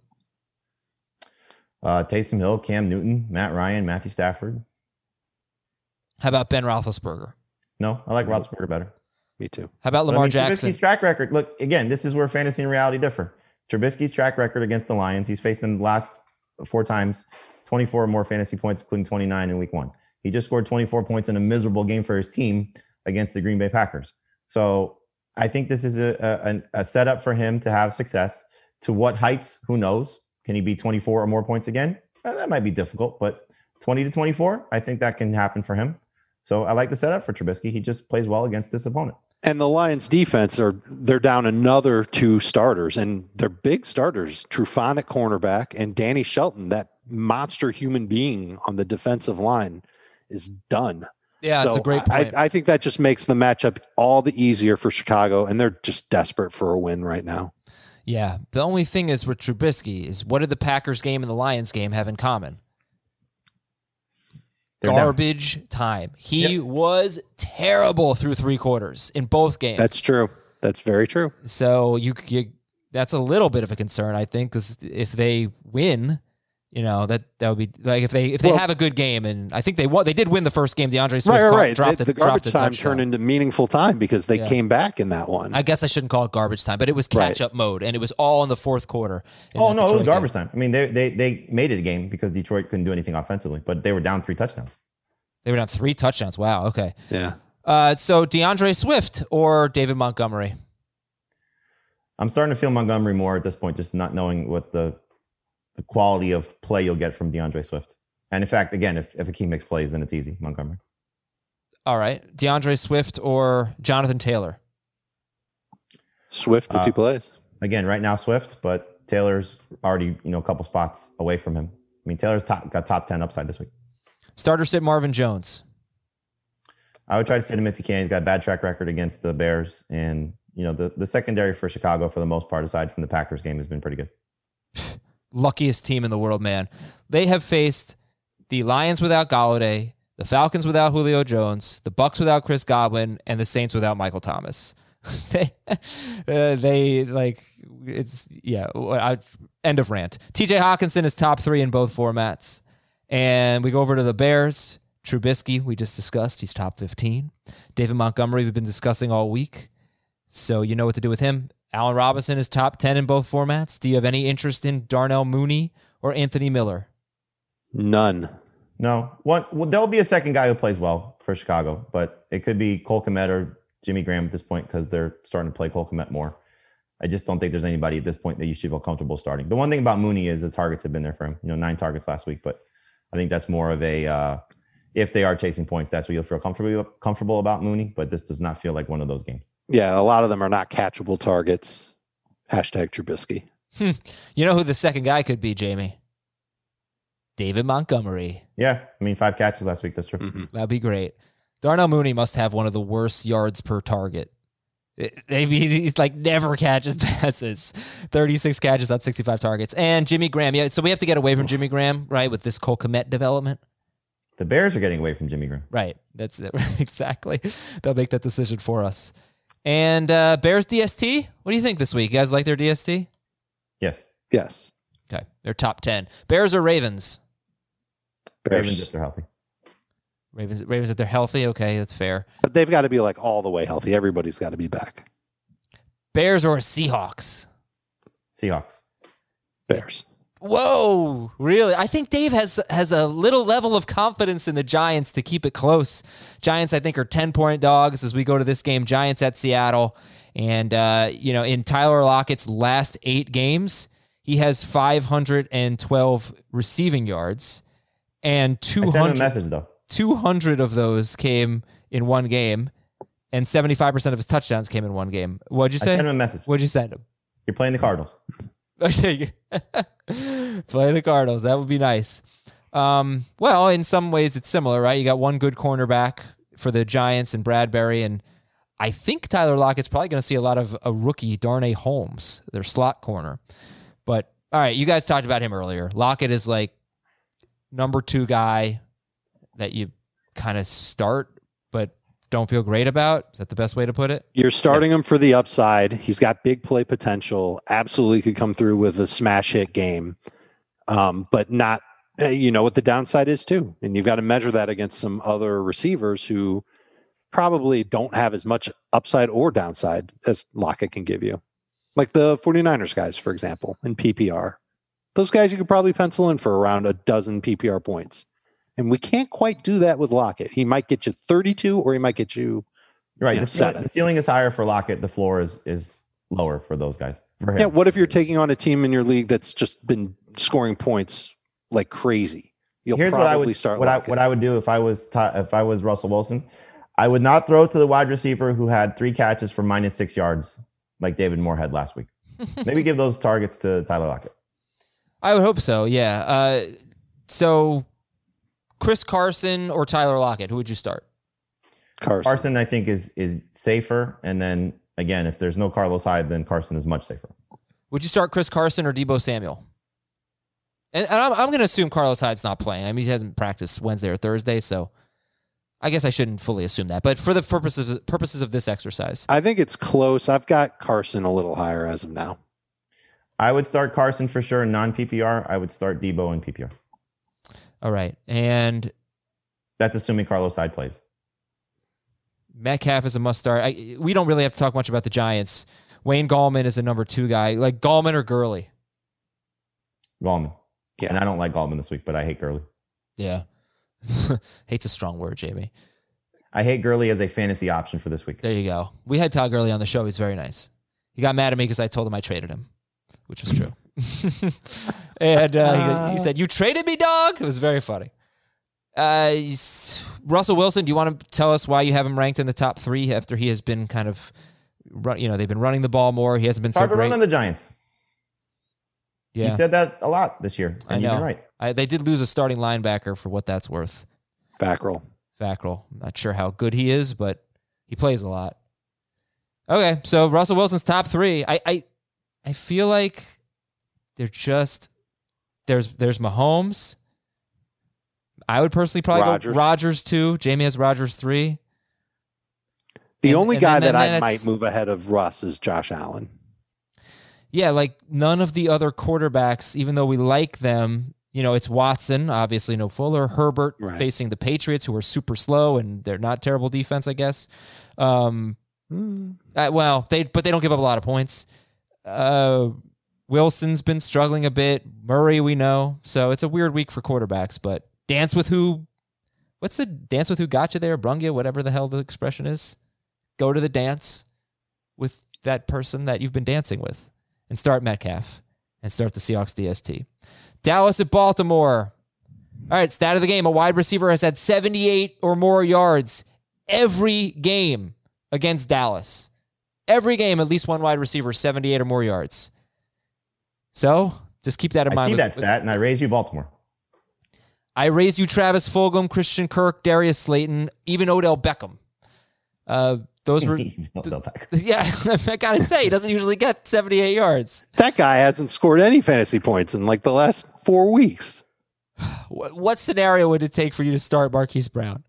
Taysom Hill, Cam Newton, Matt Ryan, Matthew Stafford. How about Ben Roethlisberger? No, I like Roethlisberger better. Me too. How about Lamar Jackson? Trubisky's track record. Look, again, this is where fantasy and reality differ. Trubisky's track record against the Lions, he's faced them the last four times, 24 or more fantasy points, including 29 in week one. He just scored 24 points in a miserable game for his team against the Green Bay Packers. So I think this is a setup for him to have success. To what heights? Who knows? Can he be 24 or more points again? That might be difficult, but 20 to 24, I think that can happen for him. So I like the setup for Trubisky. He just plays well against this opponent. And the Lions defense, they're down another two starters, and they're big starters, Trufant at cornerback and Danny Shelton, that monster human being on the defensive line, is done. Yeah, so it's a great point. I think that just makes the matchup all the easier for Chicago, and they're just desperate for a win right now. Yeah, the only thing is with Trubisky is, what did the Packers game and the Lions game have in common? They're garbage time. He was terrible through three quarters in both games. That's true. That's very true. So you that's a little bit of a concern, I think, because if they win, you know, that would be like if they have a good game, and I think they did win the first game. DeAndre Smith dropped the garbage time turned into meaningful time because they came back in that one. I guess I shouldn't call it garbage time, but it was catch up mode, and it was all in the fourth quarter. Oh no, it was garbage time. I mean, they made it a game because Detroit couldn't do anything offensively, but they were down three touchdowns. Wow. Okay. Yeah. So DeAndre Swift or David Montgomery? I'm starting to feel Montgomery more at this point, just not knowing what the quality of play you'll get from DeAndre Swift. And in fact, again, if Akeem makes plays, then it's easy. Montgomery. All right. DeAndre Swift or Jonathan Taylor? Swift if he plays. Again, right now Swift, but Taylor's already, a couple spots away from him. I mean, Taylor's got top 10 upside this week. Starter sit Marvin Jones. I would try to sit him if he can. He's got a bad track record against the Bears. And, the secondary for Chicago, for the most part, aside from the Packers game, has been pretty good. Luckiest team in the world, man. They have faced the Lions without Galladay, the Falcons without Julio Jones, the Bucks without Chris Godwin, and the Saints without Michael Thomas. End of rant. TJ Hawkinson is top three in both formats. And we go over to the Bears. Trubisky, we just discussed. He's top 15. David Montgomery, we've been discussing all week. So you know what to do with him. Allen Robinson is top 10 in both formats. Do you have any interest in Darnell Mooney or Anthony Miller? None. No. There'll be a second guy who plays well for Chicago, but it could be Cole Kmet or Jimmy Graham at this point because they're starting to play Cole Kmet more. I just don't think there's anybody at this point that you should feel comfortable starting. The one thing about Mooney is the targets have been there for him. 9 targets last week, but I think that's more of a if they are chasing points, that's where you'll feel comfortable about Mooney, but this does not feel like one of those games. Yeah, a lot of them are not catchable targets. Hashtag Trubisky. You know who the second guy could be, Jamey? David Montgomery. Yeah, 5 catches last week. That's true. Mm-hmm. That'd be great. Darnell Mooney must have one of the worst yards per target. He's like never catches passes. 36 catches on 65 targets. And Jimmy Graham. Yeah, so we have to get away from Jimmy Graham, right, with this Cole Kmet development. The Bears are getting away from Jimmy Graham. Right, that's it. Exactly. They'll make that decision for us. And Bears DST, what do you think this week? You guys like their DST? Yes. Yes. Okay. They're top 10. Bears or Ravens? Bears. Ravens if they're healthy. Ravens if they're healthy? Okay, that's fair. But they've got to be like all the way healthy. Everybody's got to be back. Bears or Seahawks? Seahawks. Bears. Whoa, really? I think Dave has a little level of confidence in the Giants to keep it close. Giants, I think, are 10-point dogs as we go to this game. Giants at Seattle. And, in Tyler Lockett's last 8 games, he has 512 receiving yards. And 200 of those came in one game. And 75% of his touchdowns came in one game. What'd you say? I sent him a message. What'd you send him? You're playing the Cardinals. Okay. Play the Cardinals. That would be nice. Well, in some ways it's similar, right? You got one good cornerback for the Giants and Bradbury, and I think Tyler Lockett's probably going to see a lot of a rookie, Darnay Holmes, their slot corner. But, all right, you guys talked about him earlier. Lockett is like number 2 guy that you kind of start but don't feel great about. Is that the best way to put it? You're starting him for the upside. He's got big play potential. Absolutely could come through with a smash hit game. But not, you know what the downside is too. And you've got to measure that against some other receivers who probably don't have as much upside or downside as Lockett can give you. Like the 49ers guys, for example, in PPR. Those guys you could probably pencil in for around a dozen PPR points. And we can't quite do that with Lockett. He might get you 32 or he might get you seven. The ceiling is higher for Lockett. The floor is lower for those guys. For him. Yeah, what if you're taking on a team in your league that's just been scoring points like crazy? Here's what I would do if I was Russell Wilson. I would not throw to the wide receiver who had 3 catches for -6 yards like David Moore had last week. Maybe give those targets to Tyler Lockett. I would hope so, yeah. So Chris Carson or Tyler Lockett, who would you start? Carson I think, is safer. And then, again, if there's no Carlos Hyde, then Carson is much safer. Would you start Chris Carson or Deebo Samuel? And I'm going to assume Carlos Hyde's not playing. I mean, he hasn't practiced Wednesday or Thursday, so I guess I shouldn't fully assume that. But for the purposes of this exercise, I think it's close. I've got Carson a little higher as of now. I would start Carson for sure in non-PPR. I would start Deebo in PPR. All right. And that's assuming Carlos Hyde plays. Metcalf is a must start. We don't really have to talk much about the Giants. Wayne Gallman is a number 2 guy. Like Gallman or Gurley? Gallman. Yeah. And I don't like Gallman this week, but I hate Gurley. Yeah. Hate's a strong word, Jamey. I hate Gurley as a fantasy option for this week. There you go. We had Todd Gurley on the show. He's very nice. He got mad at me because I told him I traded him, which was true. And he said, "You traded me, dog." It was very funny. Russell Wilson, do you want to tell us why you have him ranked in the top 3 after he has been kind of, they've been running the ball more. He hasn't been so great. Hard to run on the Giants. Yeah. You said that a lot this year. And I know. You've been right. They did lose a starting linebacker for what that's worth. Fackrell. Not sure how good he is, but he plays a lot. Okay, so Russell Wilson's top 3. I feel like they're just there's Mahomes. I would personally probably go Rodgers 2. Jamey has Rodgers 3. The only guy that I might move ahead of Russ is Josh Allen. Yeah, like none of the other quarterbacks, even though we like them, it's Watson, obviously no Fuller, Herbert facing the Patriots, who are super slow and they're not terrible defense, I guess. But they don't give up a lot of points. Wilson's been struggling a bit. Murray, we know. So it's a weird week for quarterbacks, but dance with who? What's the dance with who got you there? Brungia, whatever the hell the expression is. Go to the dance with that person that you've been dancing with. And start Metcalf and start the Seahawks DST. Dallas at Baltimore. All right, stat of the game. A wide receiver has had 78 or more yards every game against Dallas. Every game, at least one wide receiver, 78 or more yards. So just keep that in mind. I see that stat, and I raise you Baltimore. I raise you Travis Fulgham, Christian Kirk, Darius Slayton, even Odell Beckham. Those were, yeah, I gotta say, he doesn't usually get 78 yards. That guy hasn't scored any fantasy points in like the last 4 weeks. What scenario would it take for you to start Marquise Brown?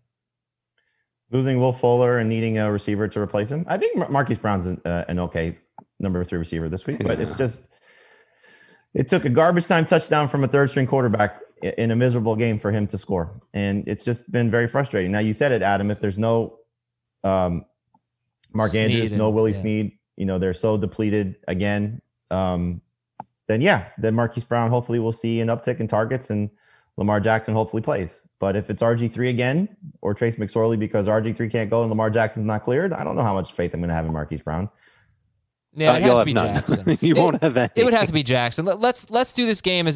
Losing Will Fuller and needing a receiver to replace him. I think Marquise Brown's an okay number 3 receiver this week, but it's just, it took a garbage time touchdown from a third-string quarterback in a miserable game for him to score. And it's just been very frustrating. Now, you said it, Adam, if there's no, Mark Andrews, no Willie Snead. They're so depleted again. Then Marquise Brown hopefully will see an uptick in targets and Lamar Jackson hopefully plays. But if it's RG3 again or Trace McSorley because RG3 can't go and Lamar Jackson's not cleared, I don't know how much faith I'm going to have in Marquise Brown. Yeah, it has to be Jackson. Won't have that. It would have to be Jackson. Let's do this game.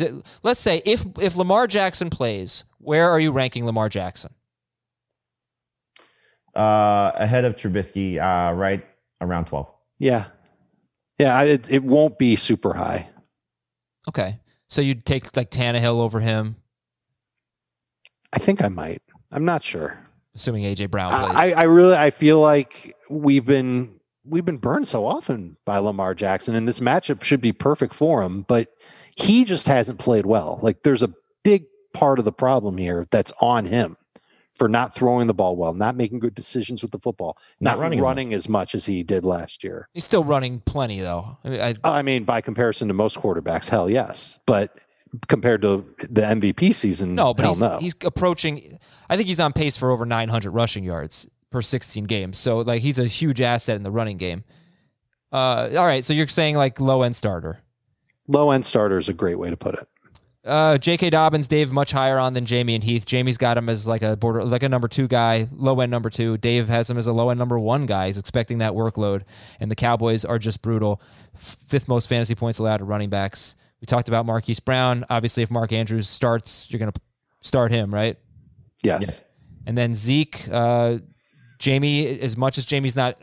Let's say if Lamar Jackson plays, where are you ranking Lamar Jackson? Ahead of Trubisky, right around 12. Yeah. It won't be super high. Okay, so you'd take like Tannehill over him. I think I might. I'm not sure. Assuming AJ Brown plays. I feel like we've been burned so often by Lamar Jackson, and this matchup should be perfect for him, but he just hasn't played well. Like there's a big part of the problem here that's on him. For not throwing the ball well, not making good decisions with the football, not running as much as he did last year. He's still running plenty, though. I mean, by comparison to most quarterbacks, hell yes. But compared to the MVP season, no. But he's approaching. I think he's on pace for over 900 rushing yards per 16 games. So like he's a huge asset in the running game. All right. So you're saying like low end starter. Low end starter is a great way to put it. J.K. Dobbins, Dave, much higher on than Jamey and Heath. Jamey's got him as like a border, like a number two guy, low end number two. Dave has him as a low end number one guy. He's expecting that workload, and the Cowboys are just brutal. Fifth most fantasy points allowed to running backs. We talked about Marquise Brown. Obviously, if Mark Andrews starts, you're going to start him, right? Yes. Yeah. And then Zeke, Jamey, as much as Jamey's not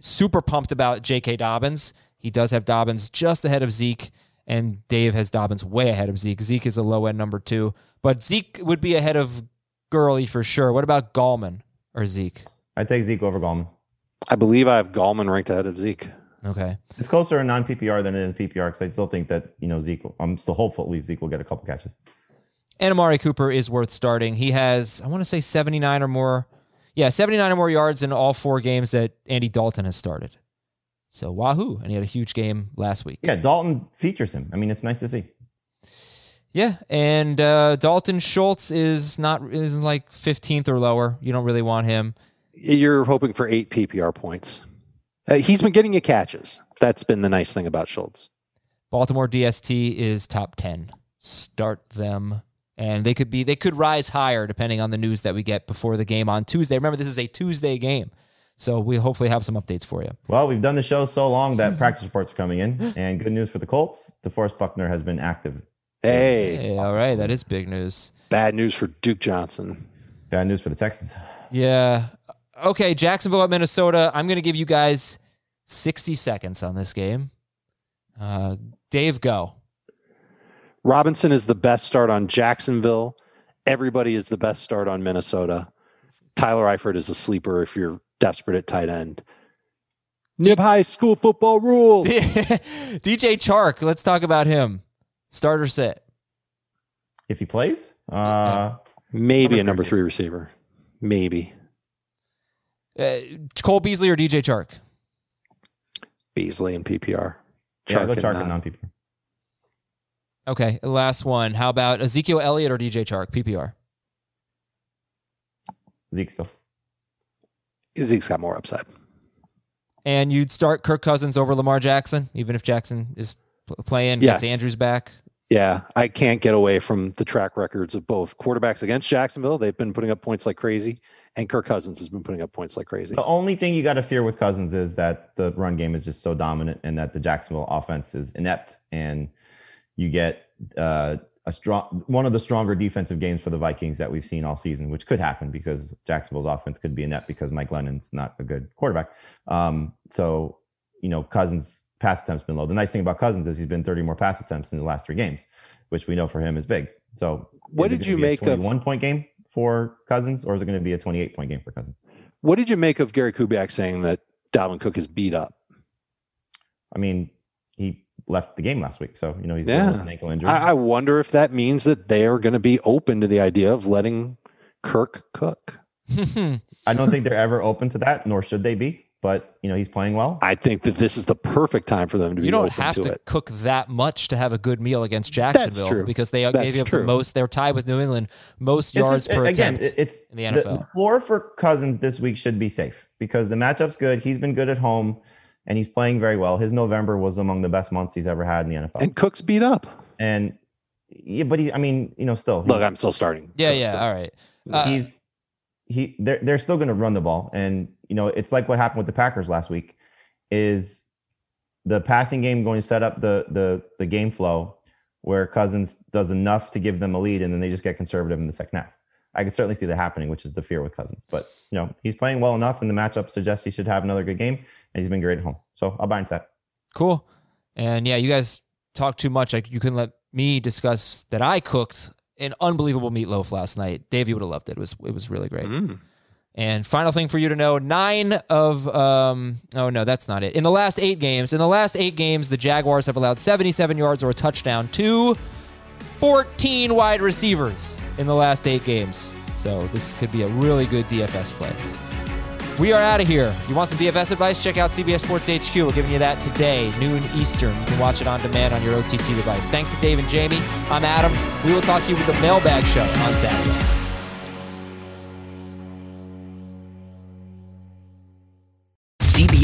super pumped about J.K. Dobbins, he does have Dobbins just ahead of Zeke. And Dave has Dobbins way ahead of Zeke. Zeke is a low-end number two. But Zeke would be ahead of Gurley for sure. What about Gallman or Zeke? I take Zeke over Gallman. I believe I have Gallman ranked ahead of Zeke. Okay. It's closer in non-PPR than in PPR because I still think that, you know, Zeke, I'm still hopeful Zeke will get a couple catches. And Amari Cooper is worth starting. He has, I want to say 79 or more. Yeah, 79 or more yards in all four games that Andy Dalton has started. So wahoo, and he had a huge game last week. Yeah, Dalton features him. I mean, it's nice to see. Yeah, and Dalton Schultz is like 15th or lower. You don't really want him. You're hoping for 8 PPR points. He's been getting you catches. That's been the nice thing about Schultz. Baltimore DST is top 10. Start them. And they could rise higher depending on the news that we get before the game on Tuesday. Remember, this is a Tuesday game. So we hopefully have some updates for you. Well, we've done the show so long that practice reports are coming in. And good news for the Colts. DeForest Buckner has been active. Hey. All right. That is big news. Bad news for Duke Johnson. Bad news for the Texans. Yeah. Okay. Jacksonville at Minnesota. I'm going to give you guys 60 seconds on this game. Dave, go. Robinson is the best start on Jacksonville. Everybody is the best start on Minnesota. Tyler Eifert is a sleeper if you're desperate at tight end. Nib High School football rules. DJ Chark, let's talk about him. Start or sit? If he plays? Maybe number three receiver. Maybe. Cole Beasley or DJ Chark? Beasley in PPR. Chark and non-PPR. Okay, last one. How about Ezekiel Elliott or DJ Chark, PPR? Zeke still. Zeke's got more upside. And you'd start Kirk Cousins over Lamar Jackson, even if Jackson is playing, gets Andrews back? Yeah, I can't get away from the track records of both quarterbacks against Jacksonville. They've been putting up points like crazy, and Kirk Cousins has been putting up points like crazy. The only thing you got to fear with Cousins is that the run game is just so dominant and that the Jacksonville offense is inept, and you get one of the stronger defensive games for the Vikings that we've seen all season, which could happen because Jacksonville's offense could be inept because Mike Lennon's not a good quarterback. So, you know, Cousins' pass attempts been low. The nice thing about Cousins is he's been 30 more pass attempts in the last 3 games, which we know for him is big. So what did you make of 1-point game for Cousins, or is it going to be a 28-point game for Cousins? What did you make of Gary Kubiak saying that Dalvin Cook is beat up? I mean, he left the game last week. So, you know, he's dealing with an ankle injury. I wonder if that means that they are going to be open to the idea of letting Kirk cook. I don't think they're ever open to that, nor should they be. But, you know, he's playing well. I think that this is the perfect time for them to be open to it. You don't have to cook that much to have a good meal against Jacksonville. That's true. Because they gave up the most. They're tied with New England, most yards per attempt in the NFL. The floor for Cousins this week should be safe because the matchup's good. He's been good at home. And he's playing very well. His November was among the best months he's ever had in the NFL. And Cook's beat up. And yeah, but I mean, you know, still. Look, I'm still starting. Yeah, all right. They're still going to run the ball, and you know, it's like what happened with the Packers last week. Is the passing game going to set up the game flow where Cousins does enough to give them a lead, and then they just get conservative in the second half? I can certainly see that happening, which is the fear with Cousins. But, you know, he's playing well enough, and the matchup suggests he should have another good game, and he's been great at home. So I'll buy into that. Cool. And, yeah, you guys talk too much. You couldn't let me discuss that I cooked an unbelievable meatloaf last night. Dave, you would have loved it. It was really great. Mm. And final thing for you to know, 9 of oh, no, that's not it. In the last eight games, the Jaguars have allowed 77 yards or a touchdown to 14 wide receivers in the last 8 games. So this could be a really good DFS play. We are out of here. You want some DFS advice? Check out CBS Sports HQ. We're giving you that today, noon Eastern. You can watch it on demand on your OTT device. Thanks to Dave and Jamey. I'm Adam. We will talk to you with the Mailbag Show on Saturday.